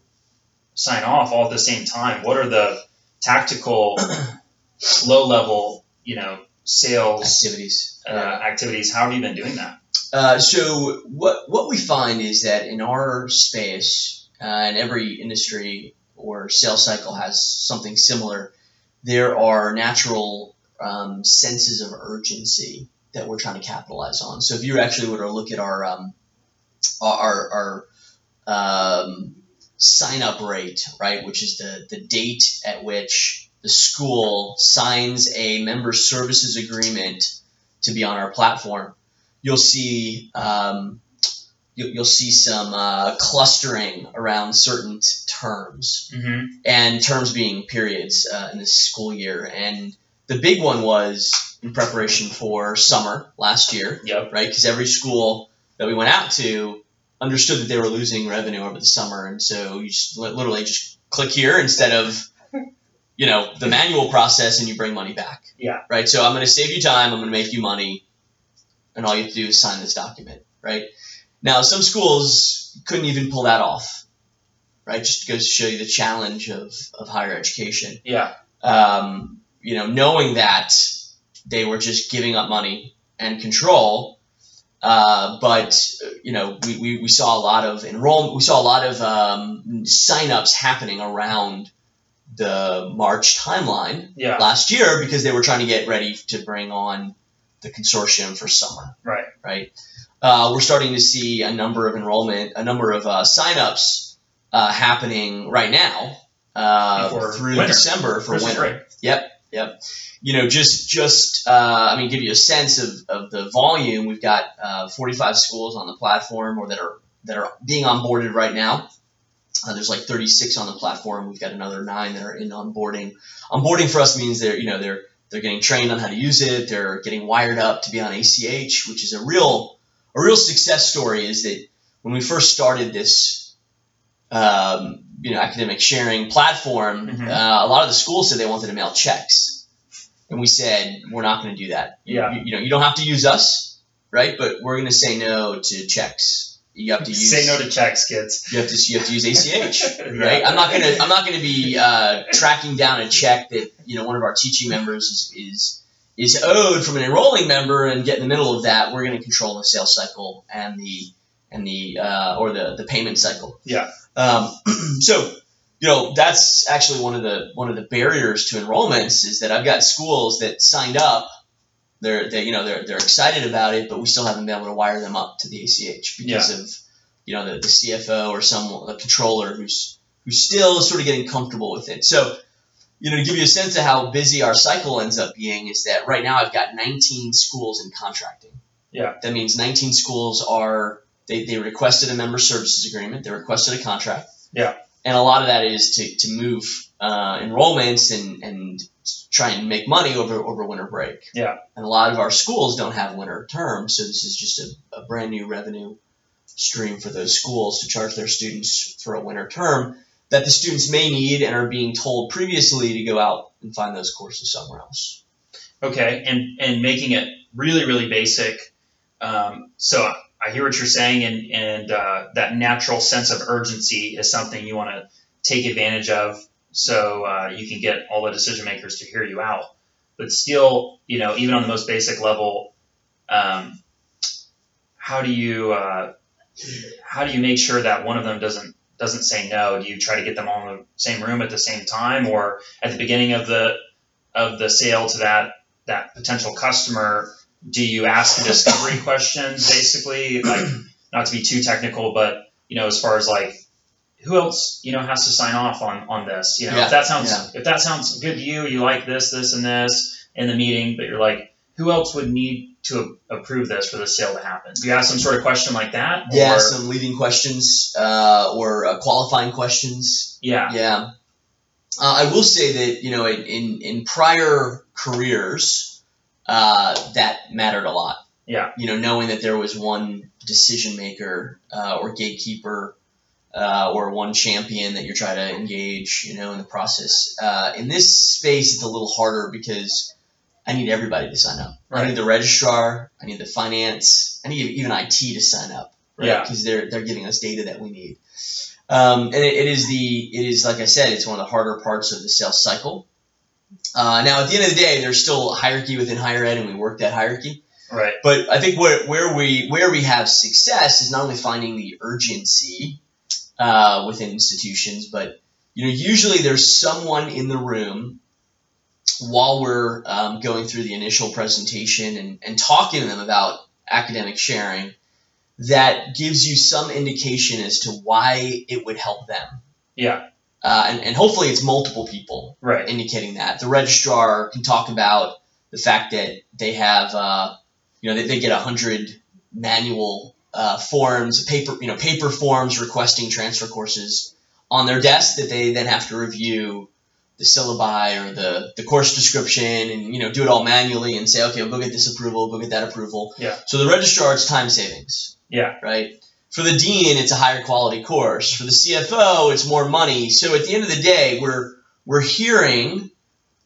sign off all at the same time? What are the tactical, low-level, you know, sales activities? Uh, yeah. Activities. How have you been doing that? Uh, so what what we find is that in our space, uh, and every industry or sales cycle has something similar, there are natural um, senses of urgency that we're trying to capitalize on. So if you actually were to look at our um, our, our um, sign-up rate, right, which is the, the date at which the school signs a member services agreement to be on our platform, you'll see um, you, you'll see some uh, clustering around certain t- terms, mm-hmm. and terms being periods uh, in this school year. And the big one was in preparation for summer last year, yep. right? Because every school that we went out to understood that they were losing revenue over the summer. And so you just literally just click here instead of, you know, the manual process, and you bring money back. Yeah. Right. So I'm going to save you time. I'm going to make you money. And all you have to do is sign this document. Right. Now, some schools couldn't even pull that off. Right. Just goes to show you the challenge of, of higher education. Yeah. Um, you know, knowing that they were just giving up money and control. Uh, but, you know, we, we, we saw a lot of enrollment, we saw a lot of um, signups happening around the March timeline yeah. last year, because they were trying to get ready to bring on the consortium for summer. Right. Right. Uh, we're starting to see a number of enrollment, a number of uh, signups uh, happening right now uh, through winter. December for Christmas winter. Break. Yep. Yep. You know, just, just uh, I mean, give you a sense of, of the volume. We've got uh, forty-five schools on the platform, or that are that are being onboarded right now. Uh, there's like thirty-six on the platform. We've got another nine that are in onboarding. Onboarding for us means they're, you know, they're they're getting trained on how to use it. They're getting wired up to be on A C H, which is a real a real success story. Is that when we first started this, um, you know, academic sharing platform, mm-hmm. uh, a lot of the schools said they wanted to mail checks. And we said, we're not going to do that. You, yeah. you, you know, you don't have to use us, right? But we're going to say no to checks. You have to use, say no to checks, kids. You have to you have to use A C H, right? Yeah. I'm not going to I'm not going to be uh, tracking down a check that, you know, one of our teaching members is is is owed from an enrolling member and get in the middle of that. We're going to control the sales cycle and the and the uh, or the the payment cycle. Yeah. Um. So. You know, that's actually one of the one of the barriers to enrollments, is that I've got schools that signed up, they're they, you know they're they're excited about it, but we still haven't been able to wire them up to the A C H because yeah. of you know the, the C F O or some a controller who's who's still sort of getting comfortable with it. So you know, to give you a sense of how busy our cycle ends up being is that right now I've got nineteen schools in contracting. Yeah. That means nineteen schools are, they, they requested a member services agreement. They requested a contract. Yeah. And a lot of that is to, to move uh, enrollments and, and try and make money over, over winter break. Yeah. And a lot of our schools don't have winter terms, so this is just a, a brand new revenue stream for those schools to charge their students for a winter term that the students may need and are being told previously to go out and find those courses somewhere else. Okay, and, and making it really, really basic. Um, so I hear what you're saying, and, and uh, that natural sense of urgency is something you want to take advantage of so uh, you can get all the decision makers to hear you out. But still, you know, even on the most basic level, um, how do you uh, how do you make sure that one of them doesn't doesn't say no? Do you try to get them all in the same room at the same time, or at the beginning of the of the sale to that that potential customer? Do you ask discovery questions, basically, like, not to be too technical, but, you know, as far as like, who else, you know, has to sign off on, on this? You know, yeah, if that sounds, yeah. if that sounds good to you, you like this, this, and this in the meeting, but you're like, who else would need to approve this for the sale to happen? Do you ask some sort of question like that? Yeah. Or, some leading questions, uh, or uh, qualifying questions. Yeah. Yeah. Uh, I will say that, you know, in, in, in prior careers, Uh, that mattered a lot. Yeah. You know, knowing that there was one decision maker uh, or gatekeeper uh, or one champion that you're trying to engage, you know, in the process. Uh, in this space, it's a little harder because I need everybody to sign up. Right. I need the registrar. I need the finance. I need even I T to sign up. Right? Yeah. Because they're they're giving us data that we need. Um, and it, it is the it is like I said, it's one of the harder parts of the sales cycle. Uh, now, at the end of the day, there's still a hierarchy within higher ed, and we work that hierarchy. Right. But I think where, where we where we have success is not only finding the urgency uh, within institutions, but you know, usually there's someone in the room while we're um, going through the initial presentation and, and talking to them about academic sharing that gives you some indication as to why it would help them. Yeah. Uh, and, and hopefully it's multiple people right. indicating that. The registrar can talk about the fact that they have, uh, you know, they, they get one hundred manual uh, forms, paper, you know, paper forms requesting transfer courses on their desk that they then have to review the syllabi or the, the course description and, you know, do it all manually and say, okay, we'll go get this approval, go get that approval. Yeah. So the registrar, it's time savings. Yeah. Right. For the dean, it's a higher quality course. For the C F O, it's more money. So at the end of the day, we're we're hearing,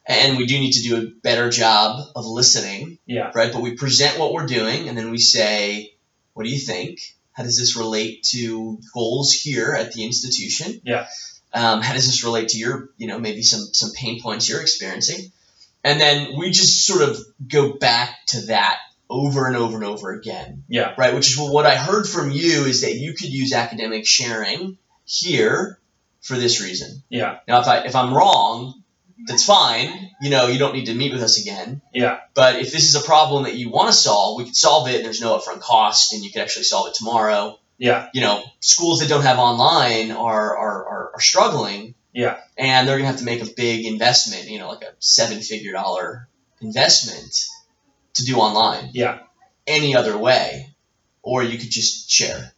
and we do need to do a better job of listening, yeah. right? But we present what we're doing, and then we say, what do you think? How does this relate to goals here at the institution? Yeah. Um, how does this relate to your, you know, maybe some some pain points you're experiencing? And then we just sort of go back to that. Over and over and over again. Yeah. Right. Which is well, what I heard from you is that you could use academic sharing here for this reason. Yeah. Now, if I if I'm wrong, that's fine. You know, you don't need to meet with us again. Yeah. But if this is a problem that you want to solve, we can solve it. And there's no upfront cost, and you can actually solve it tomorrow. Yeah. You know, schools that don't have online are are are, are struggling. Yeah. And they're gonna have to make a big investment. You know, like a seven figure dollar investment. To do online, yeah. Any other way, or you could just share,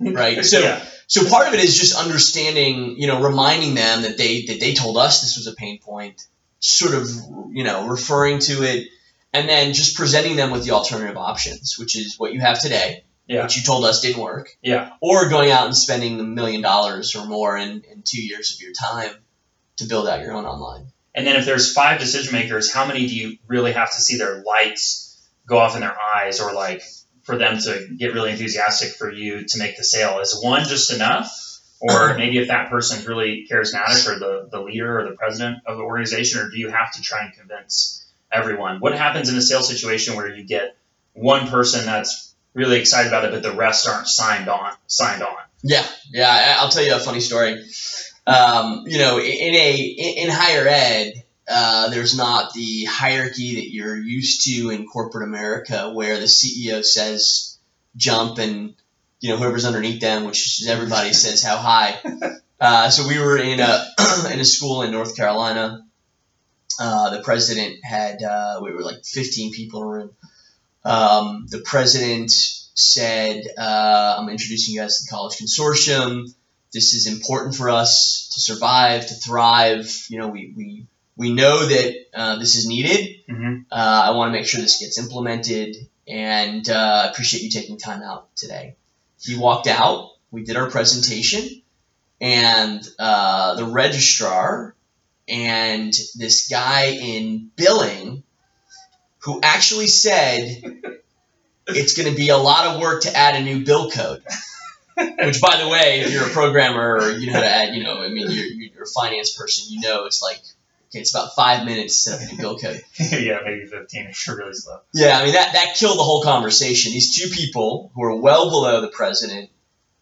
right? So, yeah. so part of it is just understanding, you know, reminding them that they that they told us this was a pain point, sort of, you know, referring to it, and then just presenting them with the alternative options, which is what you have today, yeah. which you told us didn't work, yeah, or going out and spending a million dollars or more in, in two years of your time to build out your own online. And then if there's five decision makers, how many do you really have to see their lights go off in their eyes or like for them to get really enthusiastic for you to make the sale? Is one just enough? Or maybe if that person's really charismatic or the, the leader or the president of the organization, or do you have to try and convince everyone? What happens in a sales situation where you get one person that's really excited about it, but the rest aren't signed on? Signed on? Yeah. Yeah. I'll tell you a funny story. Um, you know, in a in higher ed, uh, there's not the hierarchy that you're used to in corporate America, where the C E O says jump, and you know whoever's underneath them, which is everybody, says how high. Uh, so we were in a in a school in North Carolina, Uh, the president had, uh, we were like fifteen people in a room. Um, the president said, uh, I'm introducing you guys to the College Consortium. This is important for us to survive, to thrive. You know, we, we, we know that uh, this is needed. Mm-hmm. Uh, I want to make sure this gets implemented, and I uh, appreciate you taking time out today. He walked out. We did our presentation, and uh, the registrar and this guy in billing who actually said it's going to be a lot of work to add a new bill code. Which, by the way, if you're a programmer or you know how to add, you know, I mean, you're, you're a finance person, you know, it's like, okay, it's about five minutes to set up a new bill code. Yeah, maybe fifteen if you're really slow. Yeah, I mean, that, that killed the whole conversation. These two people who are well below the president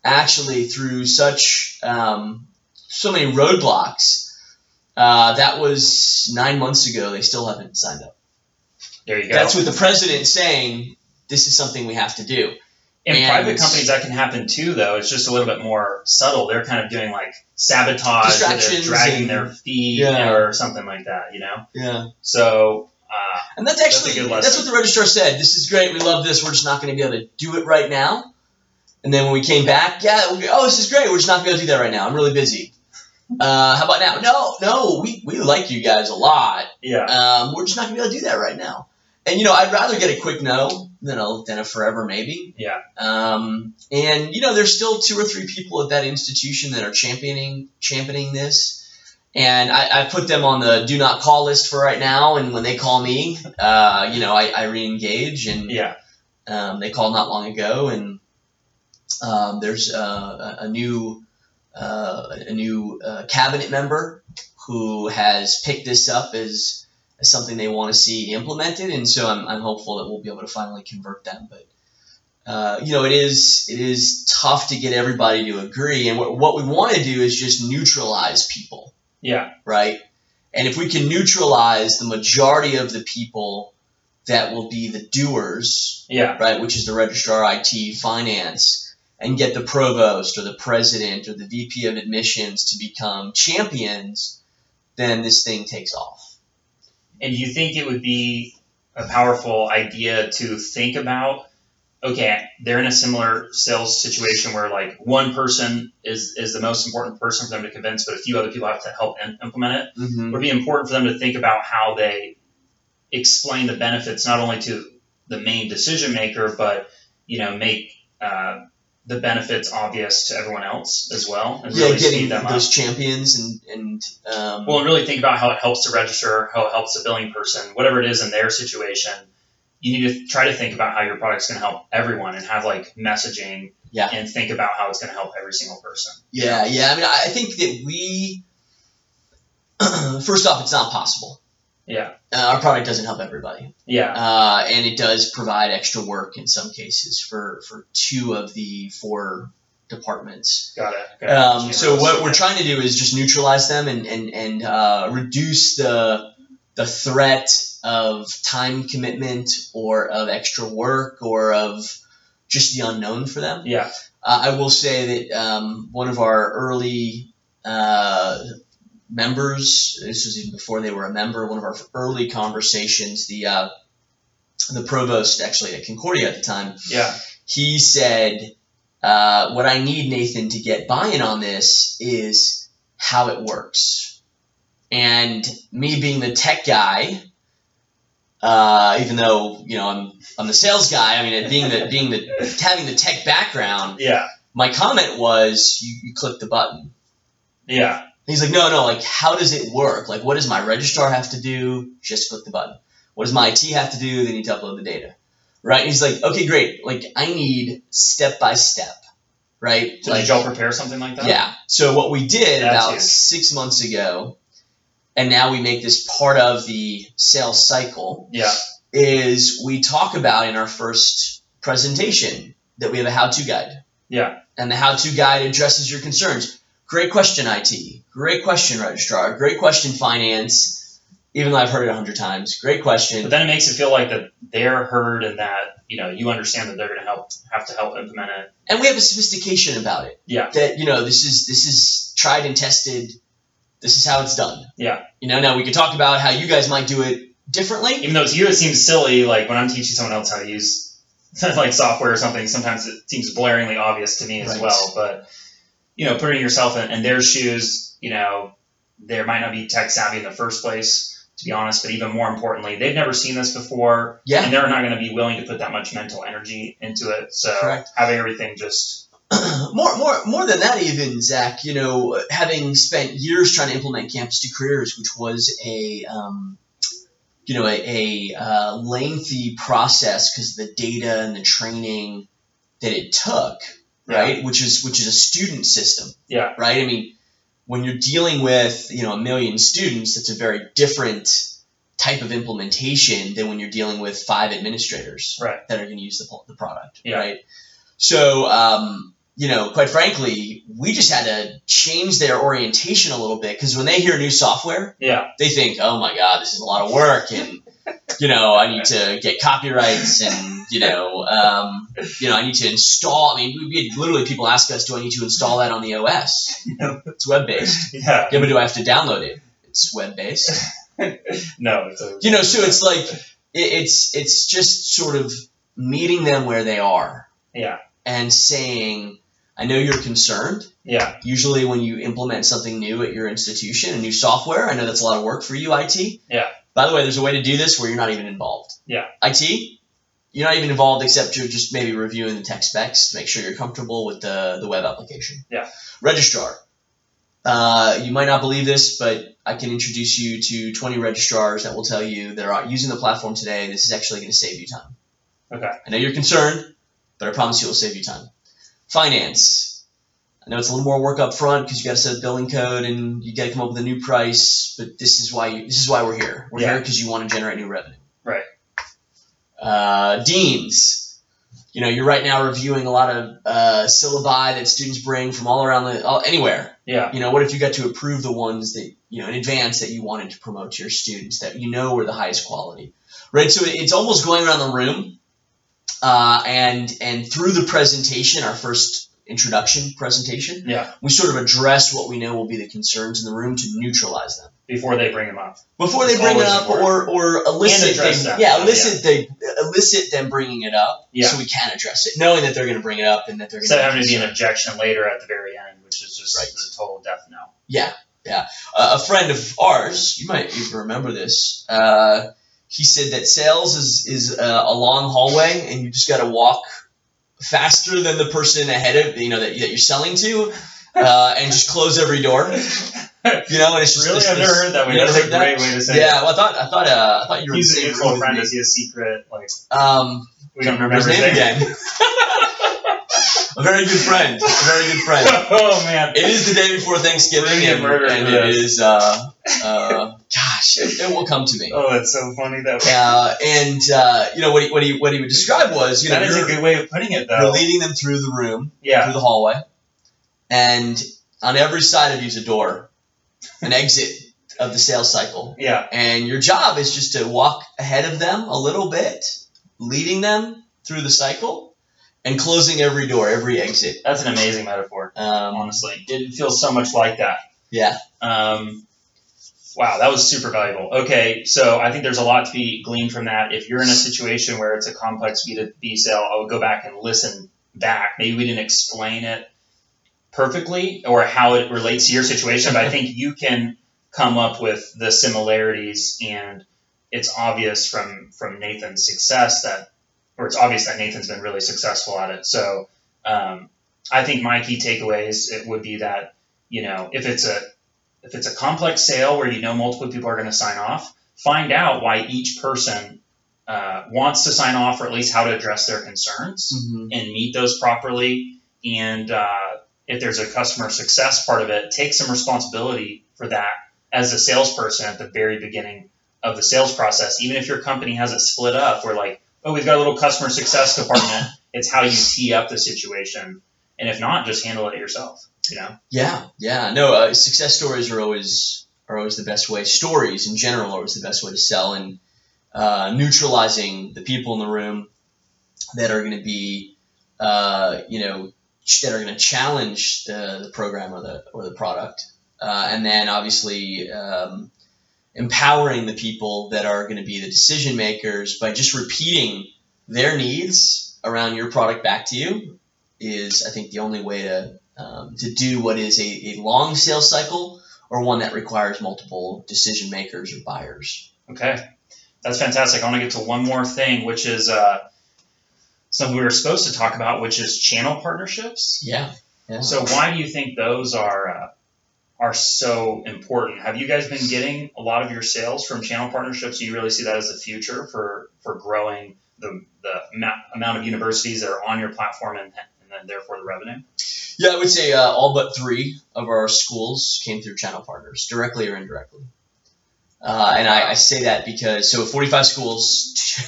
actually threw such, um, so many roadblocks. Uh, that was nine months ago. They still haven't signed up. There you go. That's with the president saying, this is something we have to do. In and private companies, that can happen too, though. It's just a little bit more subtle. They're kind of doing like sabotage, or they're dragging and, their feet yeah. or something like that, you know? Yeah. So, uh, and that's actually, that's, that's what the registrar said. This is great. We love this. We're just not going to be able to do it right now. And then when we came back, yeah, we'll be, oh, this is great. We're just not going to be able to do that right now. I'm really busy. Uh, how about now? No, no, we, we like you guys a lot. Yeah. Um, we're just not going to be able to do that right now. And, you know, I'd rather get a quick no than a, than a forever maybe. Yeah. Um, and, you know, there's still two or three people at that institution that are championing championing this. And I, I put them on the do not call list for right now. And when they call me, uh, you know, I, I re-engage. And yeah. um, they called not long ago. And um, there's uh, a new uh, a new uh, cabinet member who has picked this up as – as something they want to see implemented, and so I'm, I'm hopeful that we'll be able to finally convert them. But uh, you know, it is it is tough to get everybody to agree, and what what we want to do is just neutralize people. Yeah. Right. And if we can neutralize the majority of the people that will be the doers. Yeah. Right, which is the registrar, I T, finance, and get the provost or the president or the V P of admissions to become champions, then this thing takes off. And do you think it would be a powerful idea to think about, okay, they're in a similar sales situation where like one person is, is the most important person for them to convince, but a few other people have to help in, implement it. Mm-hmm. It would be important for them to think about how they explain the benefits, not only to the main decision maker, but, you know, make uh, the benefits obvious to everyone else as well. And yeah, really getting them those up. champions and, and um, well, and really think about how it helps the registrar, how it helps the billing person, whatever it is in their situation. You need to try to think about how your product's going to help everyone and have like messaging yeah. and think about how it's going to help every single person. Yeah. Yeah. I mean, I think that we, first off, it's not possible. Yeah. Uh, our product doesn't help everybody. Yeah. Uh, and it does provide extra work in some cases for, for two of the four departments. Got it. Got it. Um, so what we're trying to do is just neutralize them and, and, and uh, reduce the the threat of time commitment or of extra work or of just the unknown for them. Yeah. Uh, I will say that um, one of our early uh, – members, this was even before they were a member, one of our early conversations, the uh, the provost actually at Concordia at the time, yeah, he said, uh, what I need, Nathan, to get buy-in on this is how it works. And me being the tech guy, uh, even though, you know, I'm I'm the sales guy, I mean, being the being the having the tech background, yeah, my comment was, you, you click the button. Yeah. He's like, no, no, like, how does it work? Like, what does my registrar have to do? Just click the button. What does my I T have to do? They need to upload the data, right? And he's like, okay, great. Like, I need step-by-step, right? So like, did y'all prepare something like that? Yeah. So what we did That's about huge. six months ago, and now we make this part of the sales cycle, yeah, is we talk about in our first presentation that we have a how-to guide. Yeah. And the how-to guide addresses your concerns. Great question, I T. Great question, registrar. Great question, finance. Even though I've heard it a hundred times, great question. But then it makes it feel like that they're heard and that you know you understand that they're going to help have to help implement it. And we have a sophistication about it. Yeah. That you know this is this is tried and tested. This is how it's done. Yeah. You know, now we could talk about how you guys might do it differently. Even though to you it seems silly, like when I'm teaching someone else how to use like software or something, sometimes it seems blaringly obvious to me as right. well. But, you know, putting yourself in, in their shoes, you know, there might not be tech savvy in the first place, to be honest, but even more importantly, they've never seen this before, yeah. and they're not going to be willing to put that much mental energy into it. So Correct. having everything just more, more, more than that, even Zach, you know, having spent years trying to implement Campus to Careers, which was a, um, you know, a, a uh, lengthy process because of the data and the training that it took, yeah. right? Which is which is a student system, yeah, right? I mean. When you're dealing with, you know, a million students, that's a very different type of implementation than when you're dealing with five administrators right. that are going to use the, the product, yeah. right? So, um, you know, quite frankly, we just had to change their orientation a little bit because when they hear new software, yeah. they think, oh, my God, this is a lot of work and, you know, I need to get copyrights and, you know, um, you know, I need to install. I mean, we had literally people ask us, do I need to install that on the O S? No. It's web-based. Yeah. yeah. But do I have to download it? It's web-based. No. It's a- you know, so it's like it, it's it's just sort of meeting them where they are. Yeah. And saying, I know you're concerned. Yeah. Usually when you implement something new at your institution, a new software, I know that's a lot of work for you, I T. Yeah. By the way, there's a way to do this where you're not even involved. Yeah. I T, you're not even involved except you're just maybe reviewing the tech specs to make sure you're comfortable with the, the web application. Yeah. Registrar. Uh, you might not believe this, but I can introduce you to twenty registrars that will tell you they're using the platform today. This is actually going to save you time. Okay. I know you're concerned, but I promise you it will save you time. Finance. I know it's a little more work up front because you got to set a billing code and you got to come up with a new price, but this is why you, this is why we're here. We're yeah. here because you want to generate new revenue. Right. Uh, deans, you know, you're right now reviewing a lot of uh, syllabi that students bring from all around the all, anywhere. Yeah. You know, what if you got to approve the ones that you know in advance that you wanted to promote to your students that you know were the highest quality, right? So it, it's almost going around the room, uh, and and through the presentation, our first introduction presentation, yeah, we sort of address what we know will be the concerns in the room to neutralize them. Before they bring them up. Before they bring it up or, or elicit them, yeah, elicit yeah. they elicit them bringing it up yeah. so we can address it, knowing that they're going to bring it up and that they're going to... So having to be an objection later at the very end, which is just right. the total death knell. Yeah, yeah. Uh, a friend of ours, you might even remember this, uh, he said that sales is, is uh, a long hallway and you just got to walk faster than the person ahead of, you know, that, that you're selling to uh, and just close every door. You know, and it's just really this, I've never heard that way. That's a great way to say yeah, it. Yeah, well, I thought I thought uh, I thought you were. He's a mutual friend. Is he a secret? Like, um, we don't remember his name again. A very good friend. A very good friend. Oh man! It is the day before Thanksgiving, and, murdered, and yeah. it is. Uh, uh, gosh, it, it will come to me. Oh, that's so funny though. Uh, and uh, you know what he what he what he would describe was you know that is a good way of putting it though. You're leading them through the room, yeah. through the hallway, and on every side of you is a door. An exit of the sales cycle. Yeah. And your job is just to walk ahead of them a little bit, leading them through the cycle and closing every door, every exit. That's an amazing metaphor. Um, honestly, it feels so much like that. Yeah. Um, wow. That was super valuable. Okay. So I think there's a lot to be gleaned from that. If you're in a situation where it's a complex B to B sale, I would go back and listen back. Maybe we didn't explain it perfectly or how it relates to your situation, but I think you can come up with the similarities, and it's obvious from from Nathan's success that or it's obvious that Nathan's been really successful at it. So um, I think my key takeaways it would be that, you know, if it's a if it's a complex sale where you know multiple people are going to sign off, find out why each person uh, wants to sign off, or at least how to address their concerns mm-hmm. and meet those properly. And uh if there's a customer success part of it, take some responsibility for that as a salesperson at the very beginning of the sales process. Even if your company has it split up, we're like, oh, we've got a little customer success department. It's how you tee up the situation. And if not, just handle it yourself, you know? Yeah. Yeah. No, uh, success stories are always, are always the best way. Stories in general are always the best way to sell, and uh, neutralizing the people in the room that are going to be, uh, you know, that are going to challenge the, the program or the or the product, Uh, and then obviously um, empowering the people that are going to be the decision makers by just repeating their needs around your product back to you is, I think, the only way to um, to do what is a, a long sales cycle or one that requires multiple decision makers or buyers. Okay. That's fantastic. I want to get to one more thing, which is uh, something we were supposed to talk about, which is channel partnerships. Yeah. yeah. So why do you think those are uh, are so important? Have you guys been getting a lot of your sales from channel partnerships? Do you really see that as the future for, for growing the, the amount of universities that are on your platform and, and then therefore the revenue? Yeah, I would say uh, all but three of our schools came through channel partners, directly or indirectly. Uh, and I, I say that because, so forty-five schools,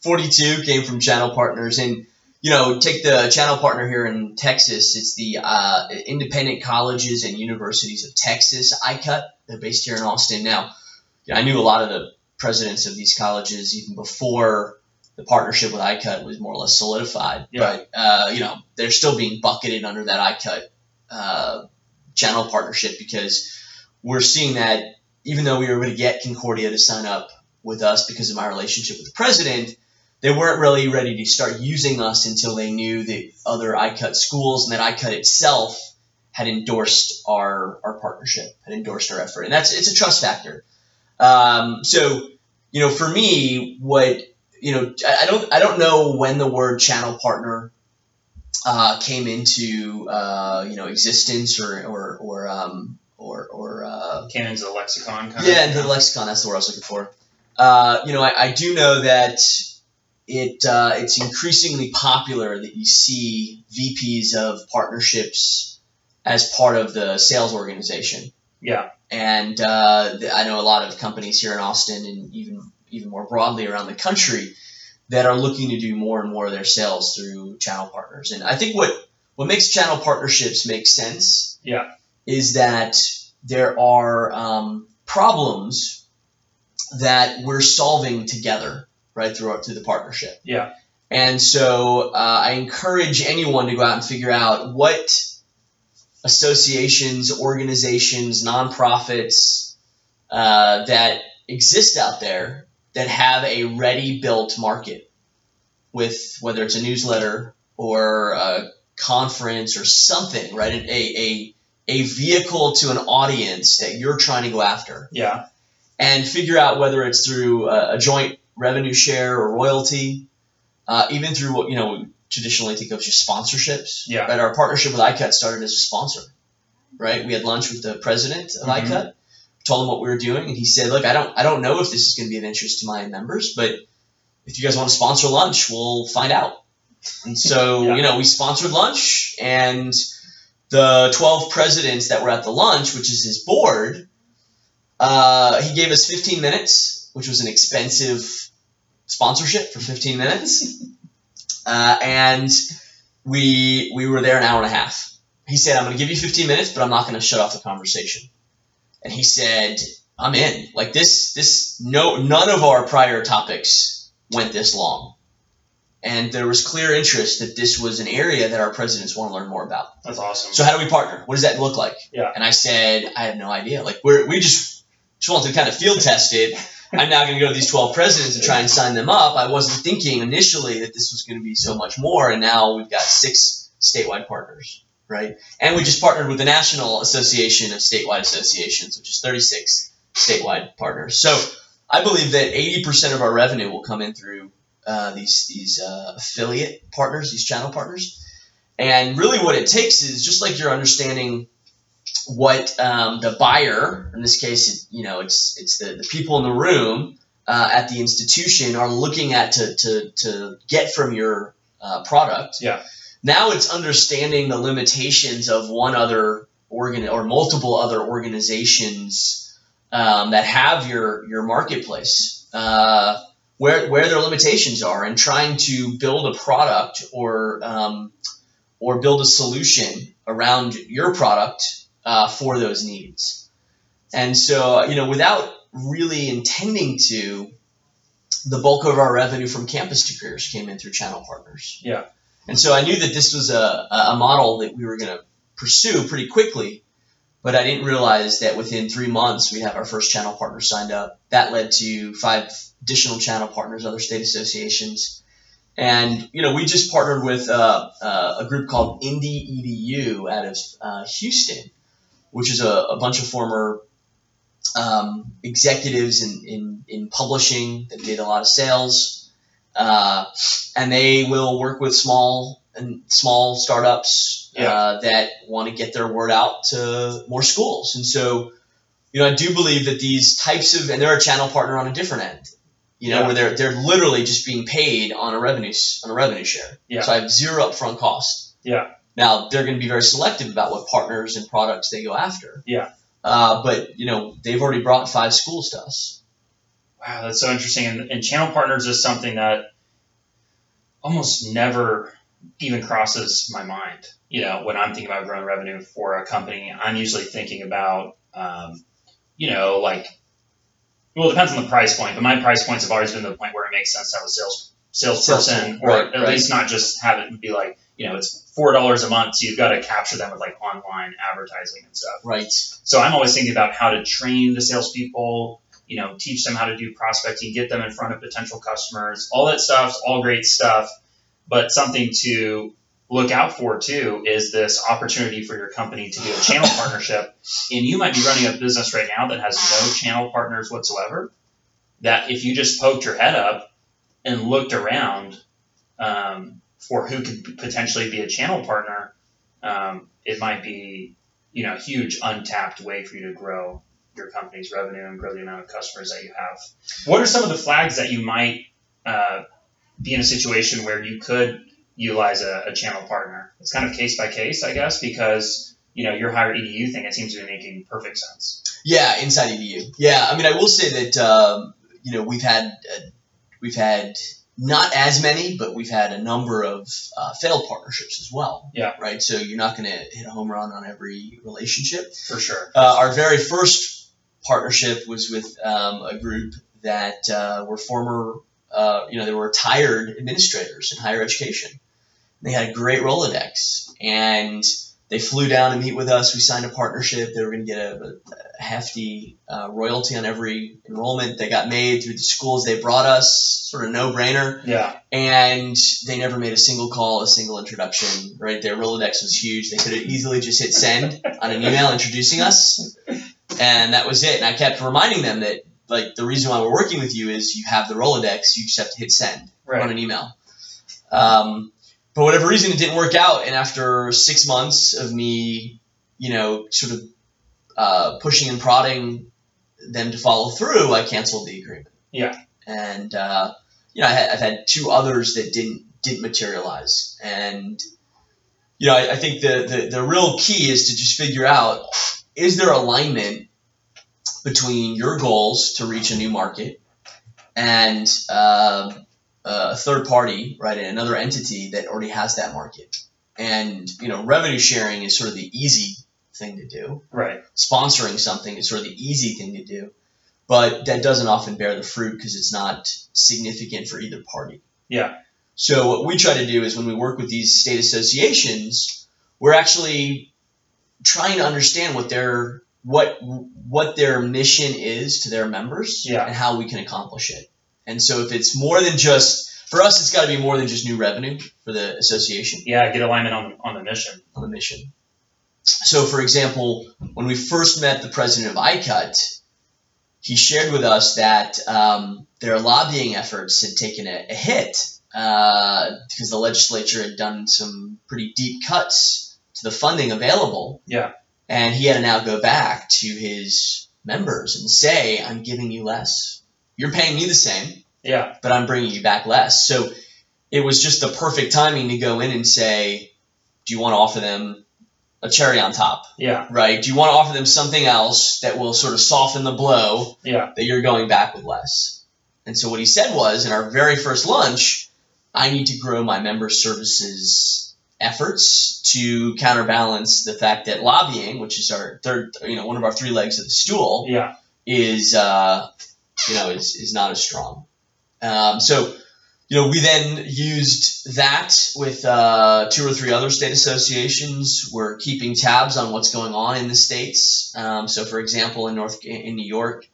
forty-two came from channel partners. And, you know, take the channel partner here in Texas. It's the uh, Independent Colleges and Universities of Texas, I C U T. They're based here in Austin now. Yeah, I knew a lot of the presidents of these colleges even before the partnership with I C U T was more or less solidified. Yeah. But, uh, you know, they're still being bucketed under that I C U T uh, channel partnership because we're seeing that. Even though we were able to get Concordia to sign up with us because of my relationship with the president, they weren't really ready to start using us until they knew that other I C U T schools and that I C U T itself had endorsed our, our partnership, had endorsed our effort. And that's it's a trust factor. Um, so, you know, for me, what, you know, I don't I don't know when the word channel partner uh, came into, uh, you know, existence or or, or um or, or uh, came into the lexicon. Kind yeah, of. into the lexicon. That's the word I was looking for. Uh, you know, I, I do know that it uh, it's increasingly popular that you see V Ps of partnerships as part of the sales organization. Yeah. And uh, I know a lot of companies here in Austin and even even more broadly around the country that are looking to do more and more of their sales through channel partners. And I think what, what makes channel partnerships make sense. Yeah. Is that there are um, problems that we're solving together, right, through, through the partnership. Yeah. And so uh, I encourage anyone to go out and figure out what associations, organizations, nonprofits uh, that exist out there that have a ready-built market with whether it's a newsletter or a conference or something, right, a a a vehicle to an audience that you're trying to go after. Yeah. And figure out whether it's through a, a joint revenue share or royalty, uh, even through what, you know, we traditionally think of as just sponsorships. Yeah. Right? Our partnership with I C U T started as a sponsor, right? We had lunch with the president of mm-hmm. I C U T, told him what we were doing, and he said, look, I don't I don't know if this is going to be of interest to my members, but if you guys want to sponsor lunch, we'll find out. And so, yeah. you know, we sponsored lunch, and the twelve presidents that were at the lunch, which is his board, uh, he gave us fifteen minutes, which was an expensive sponsorship for fifteen minutes. Uh, and we we were there an hour and a half. He said, I'm going to give you fifteen minutes, but I'm not going to shut off the conversation. And he said, I'm in. Like this, this no, none of our prior topics went this long. And there was clear interest that this was an area that our presidents want to learn more about. That's awesome. So how do we partner? What does that look like? Yeah. And I said, I have no idea. Like we're, we just, just wanted to kind of field test it. I'm now going to go to these twelve presidents and try and sign them up. I wasn't thinking initially that this was going to be so much more. And now we've got six statewide partners, right? And we just partnered with the National Association of Statewide Associations, which is thirty-six statewide partners. So I believe that eighty percent of our revenue will come in through Uh, these these uh, affiliate partners, these channel partners. And really what it takes is just like you're understanding what um, the buyer, in this case, you know, it's it's the, the people in the room uh, at the institution are looking at to to, to get from your uh, product. Yeah. Now it's understanding the limitations of one other organ or multiple other organizations um, that have your, your marketplace. Uh Where, where their limitations are and trying to build a product or um, or build a solution around your product uh, for those needs. And so, you know, without really intending to, the bulk of our revenue from Campus to Careers came in through channel partners. Yeah. And so I knew that this was a, a model that we were going to pursue pretty quickly But I didn't realize that within three months, we have our first channel partner signed up. That led to five additional channel partners, other state associations. And, you know, we just partnered with uh, uh, a group called Indie E D U out of uh, Houston, which is a, a bunch of former um, executives in, in, in publishing that did a lot of sales. Uh, and they will work with small and small startups yeah. uh, that want to get their word out to more schools. And so, you know, I do believe that these types of – and they're a channel partner on a different end. You know, yeah. where they're they're literally just being paid on a revenue on a revenue share. Yeah. So I have zero upfront cost. Yeah. Now they're going to be very selective about what partners and products they go after. Yeah. Uh, but you know, they've already brought five schools to us. Wow, that's so interesting. And, and channel partners is something that almost never even crosses my mind. You know, when I'm thinking about growing revenue for a company, I'm usually thinking about, um, you know, like. Well, it depends on the price point, but my price points have always been the point where it makes sense to have a sales salesperson, sales or right, at right. least not just have it be like, you know, it's four dollars a month, so you've got to capture them with like online advertising and stuff. Right. So I'm always thinking about how to train the salespeople, you know, teach them how to do prospecting, get them in front of potential customers, all that stuff's all great stuff, but something to look out for too is this opportunity for your company to do a channel partnership. And you might be running a business right now that has no channel partners whatsoever, that if you just poked your head up and looked around um, for who could potentially be a channel partner, um, it might be, you know, a huge untapped way for you to grow your company's revenue and grow the amount of customers that you have. What are some of the flags that you might uh, be in a situation where you could utilize a, a channel partner? It's kind of case by case, I guess, because, you know, your higher E D U thing, it seems to be making perfect sense. Yeah. Inside E D U. Yeah. I mean, I will say that, um, you know, we've had, uh, we've had not as many, but we've had a number of uh, failed partnerships as well. Yeah. Right. So you're not going to hit a home run on every relationship. For sure. Uh, our very first partnership was with um, a group that uh, were former, uh, you know, they were retired administrators in higher education. They had a great Rolodex, and they flew down to meet with us. We signed a partnership. They were going to get a, a hefty uh, royalty on every enrollment that got made through the schools they brought us, sort of no-brainer. Yeah. And they never made a single call, a single introduction, right? Their Rolodex was huge. They could have easily just hit send on an email introducing us, and that was it. And I kept reminding them that, like, the reason why we're working with you is you have the Rolodex. You just have to hit send right. on an email. Um For whatever reason, it didn't work out, and after six months of me, you know, sort of uh, pushing and prodding them to follow through, I canceled the agreement. Yeah. And uh, you know, I had, I've had two others that didn't didn't materialize, and you know, I, I think the, the the real key is to just figure out, is there alignment between your goals to reach a new market and uh, a third party, right, and another entity that already has that market. And, you know, revenue sharing is sort of the easy thing to do. Right. Sponsoring something is sort of the easy thing to do, but that doesn't often bear the fruit because it's not significant for either party. Yeah. So what we try to do is when we work with these state associations, we're actually trying to understand what their what what their mission is to their members yeah. and how we can accomplish it. And so if it's more than just – for us, it's got to be more than just new revenue for the association. Yeah, get alignment on, on the mission. On the mission. So, for example, when we first met the president of I C U T, he shared with us that um, their lobbying efforts had taken a, a hit uh, because the legislature had done some pretty deep cuts to the funding available. Yeah. And he had to now go back to his members and say, I'm giving you less. You're paying me the same, yeah, but I'm bringing you back less. So it was just the perfect timing to go in and say, do you want to offer them a cherry on top? Yeah. Right? Do you want to offer them something else that will sort of soften the blow yeah. that you're going back with less? And so what he said was, in our very first lunch, I need to grow my member services efforts to counterbalance the fact that lobbying, which is our third, you know, one of our three legs of the stool, yeah. is uh, – you know, is, is not as strong. Um, so you know, we then used that with uh, two or three other state associations. We're keeping tabs on what's going on in the states. Um, so, for example, in North in New York,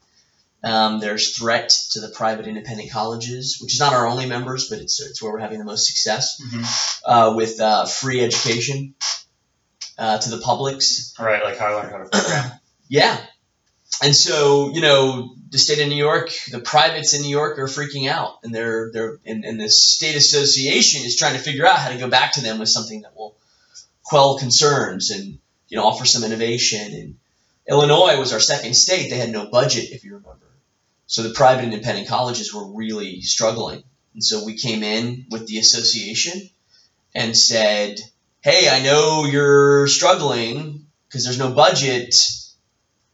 um, there's threat to the private independent colleges, which is not our only members, but it's it's where we're having the most success mm-hmm. uh, with uh, free education uh, to the publics. All right, like how I learned how to program. Yeah. And so, you know, the state of New York, the privates in New York are freaking out, and they're they're and, and the state association is trying to figure out how to go back to them with something that will quell concerns and, you know, offer some innovation. And Illinois was our second state; they had no budget, if you remember. So the private independent colleges were really struggling, and so we came in with the association and said, "Hey, I know you're struggling because there's no budget.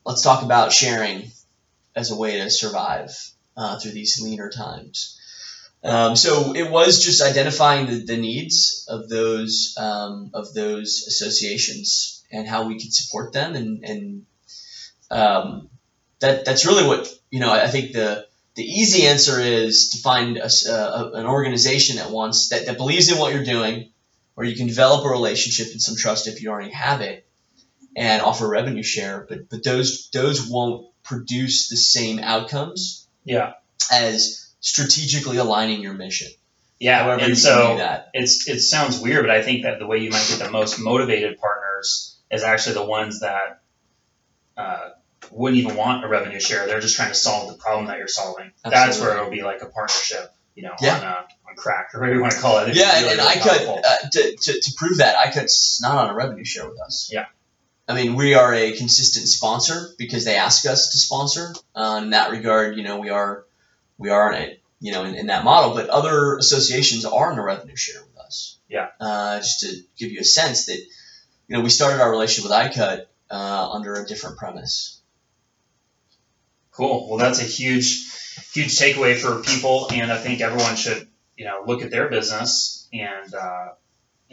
Let's talk about sharing as a way to survive uh, through these leaner times." Um, so it was just identifying the, the needs of those um, of those associations and how we could support them, and, and um, that that's really what, you know, I think the the easy answer is to find a, a, an organization that wants that, that believes in what you're doing, or you can develop a relationship and some trust if you already have it, and offer revenue share, but but those those won't produce the same outcomes yeah. as strategically aligning your mission. Yeah, however, and you so can do that. It's, it sounds weird, but I think that the way you might get the most motivated partners is actually the ones that uh, wouldn't even want a revenue share. They're just trying to solve the problem that you're solving. Absolutely. That's where it'll be like a partnership, you know, yeah. on, uh, on crack or whatever you want to call it. It'd yeah, really, and really ICUT, uh, to, to, to prove that, ICUT's not on a revenue share with us. Yeah. I mean, we are a consistent sponsor because they ask us to sponsor. Uh, in that regard, you know, we are we are in a, you know in, in that model, but other associations are in a revenue share with us. Yeah. Uh, just to give you a sense that, you know, we started our relationship with ICUT uh, under a different premise. Cool. Well, that's a huge, huge takeaway for people, and I think everyone should, you know, look at their business and. Uh,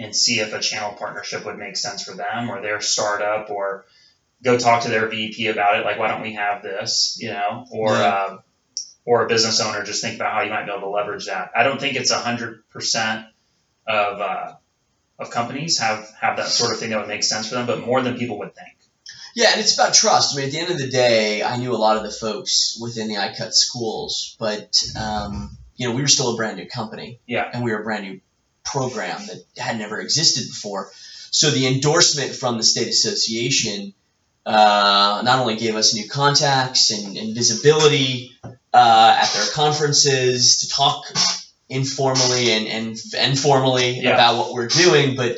and see if a channel partnership would make sense for them or their startup, or go talk to their V P about it. Like, why don't we have this, you know, or, yeah. um, or a business owner, just think about how you might be able to leverage that. I don't think it's a hundred percent of, uh, of companies have, have that sort of thing that would make sense for them, but more than people would think. Yeah. And it's about trust. I mean, at the end of the day, I knew a lot of the folks within the ICUT schools, but, um, you know, we were still a brand new company. Yeah. And we were a brand new program that had never existed before. So the endorsement from the state association uh, not only gave us new contacts and, and visibility uh, at their conferences to talk informally and, and, and formally yeah. about what we're doing, but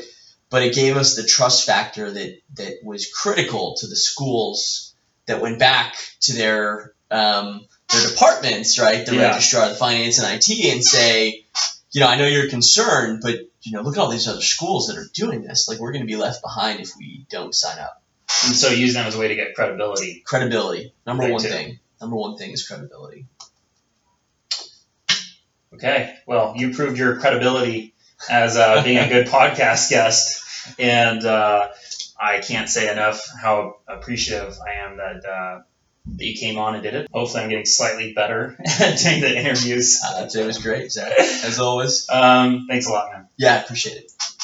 but it gave us the trust factor that, that was critical to the schools that went back to their um, their departments, right? The yeah. registrar, the finance and I T, and say, you know, I know you're concerned, but, you know, look at all these other schools that are doing this. Like, we're going to be left behind if we don't sign up. And so use them as a way to get credibility. Credibility. Number one thing. Number one thing is credibility. Okay. Well, you proved your credibility as uh, being a good podcast guest. And uh, I can't say enough how appreciative I am that uh, that you came on and did it. Hopefully I'm getting slightly better at doing the interviews. Uh, it was great, Zach, as always. Um, thanks a lot, man. Yeah, I appreciate it.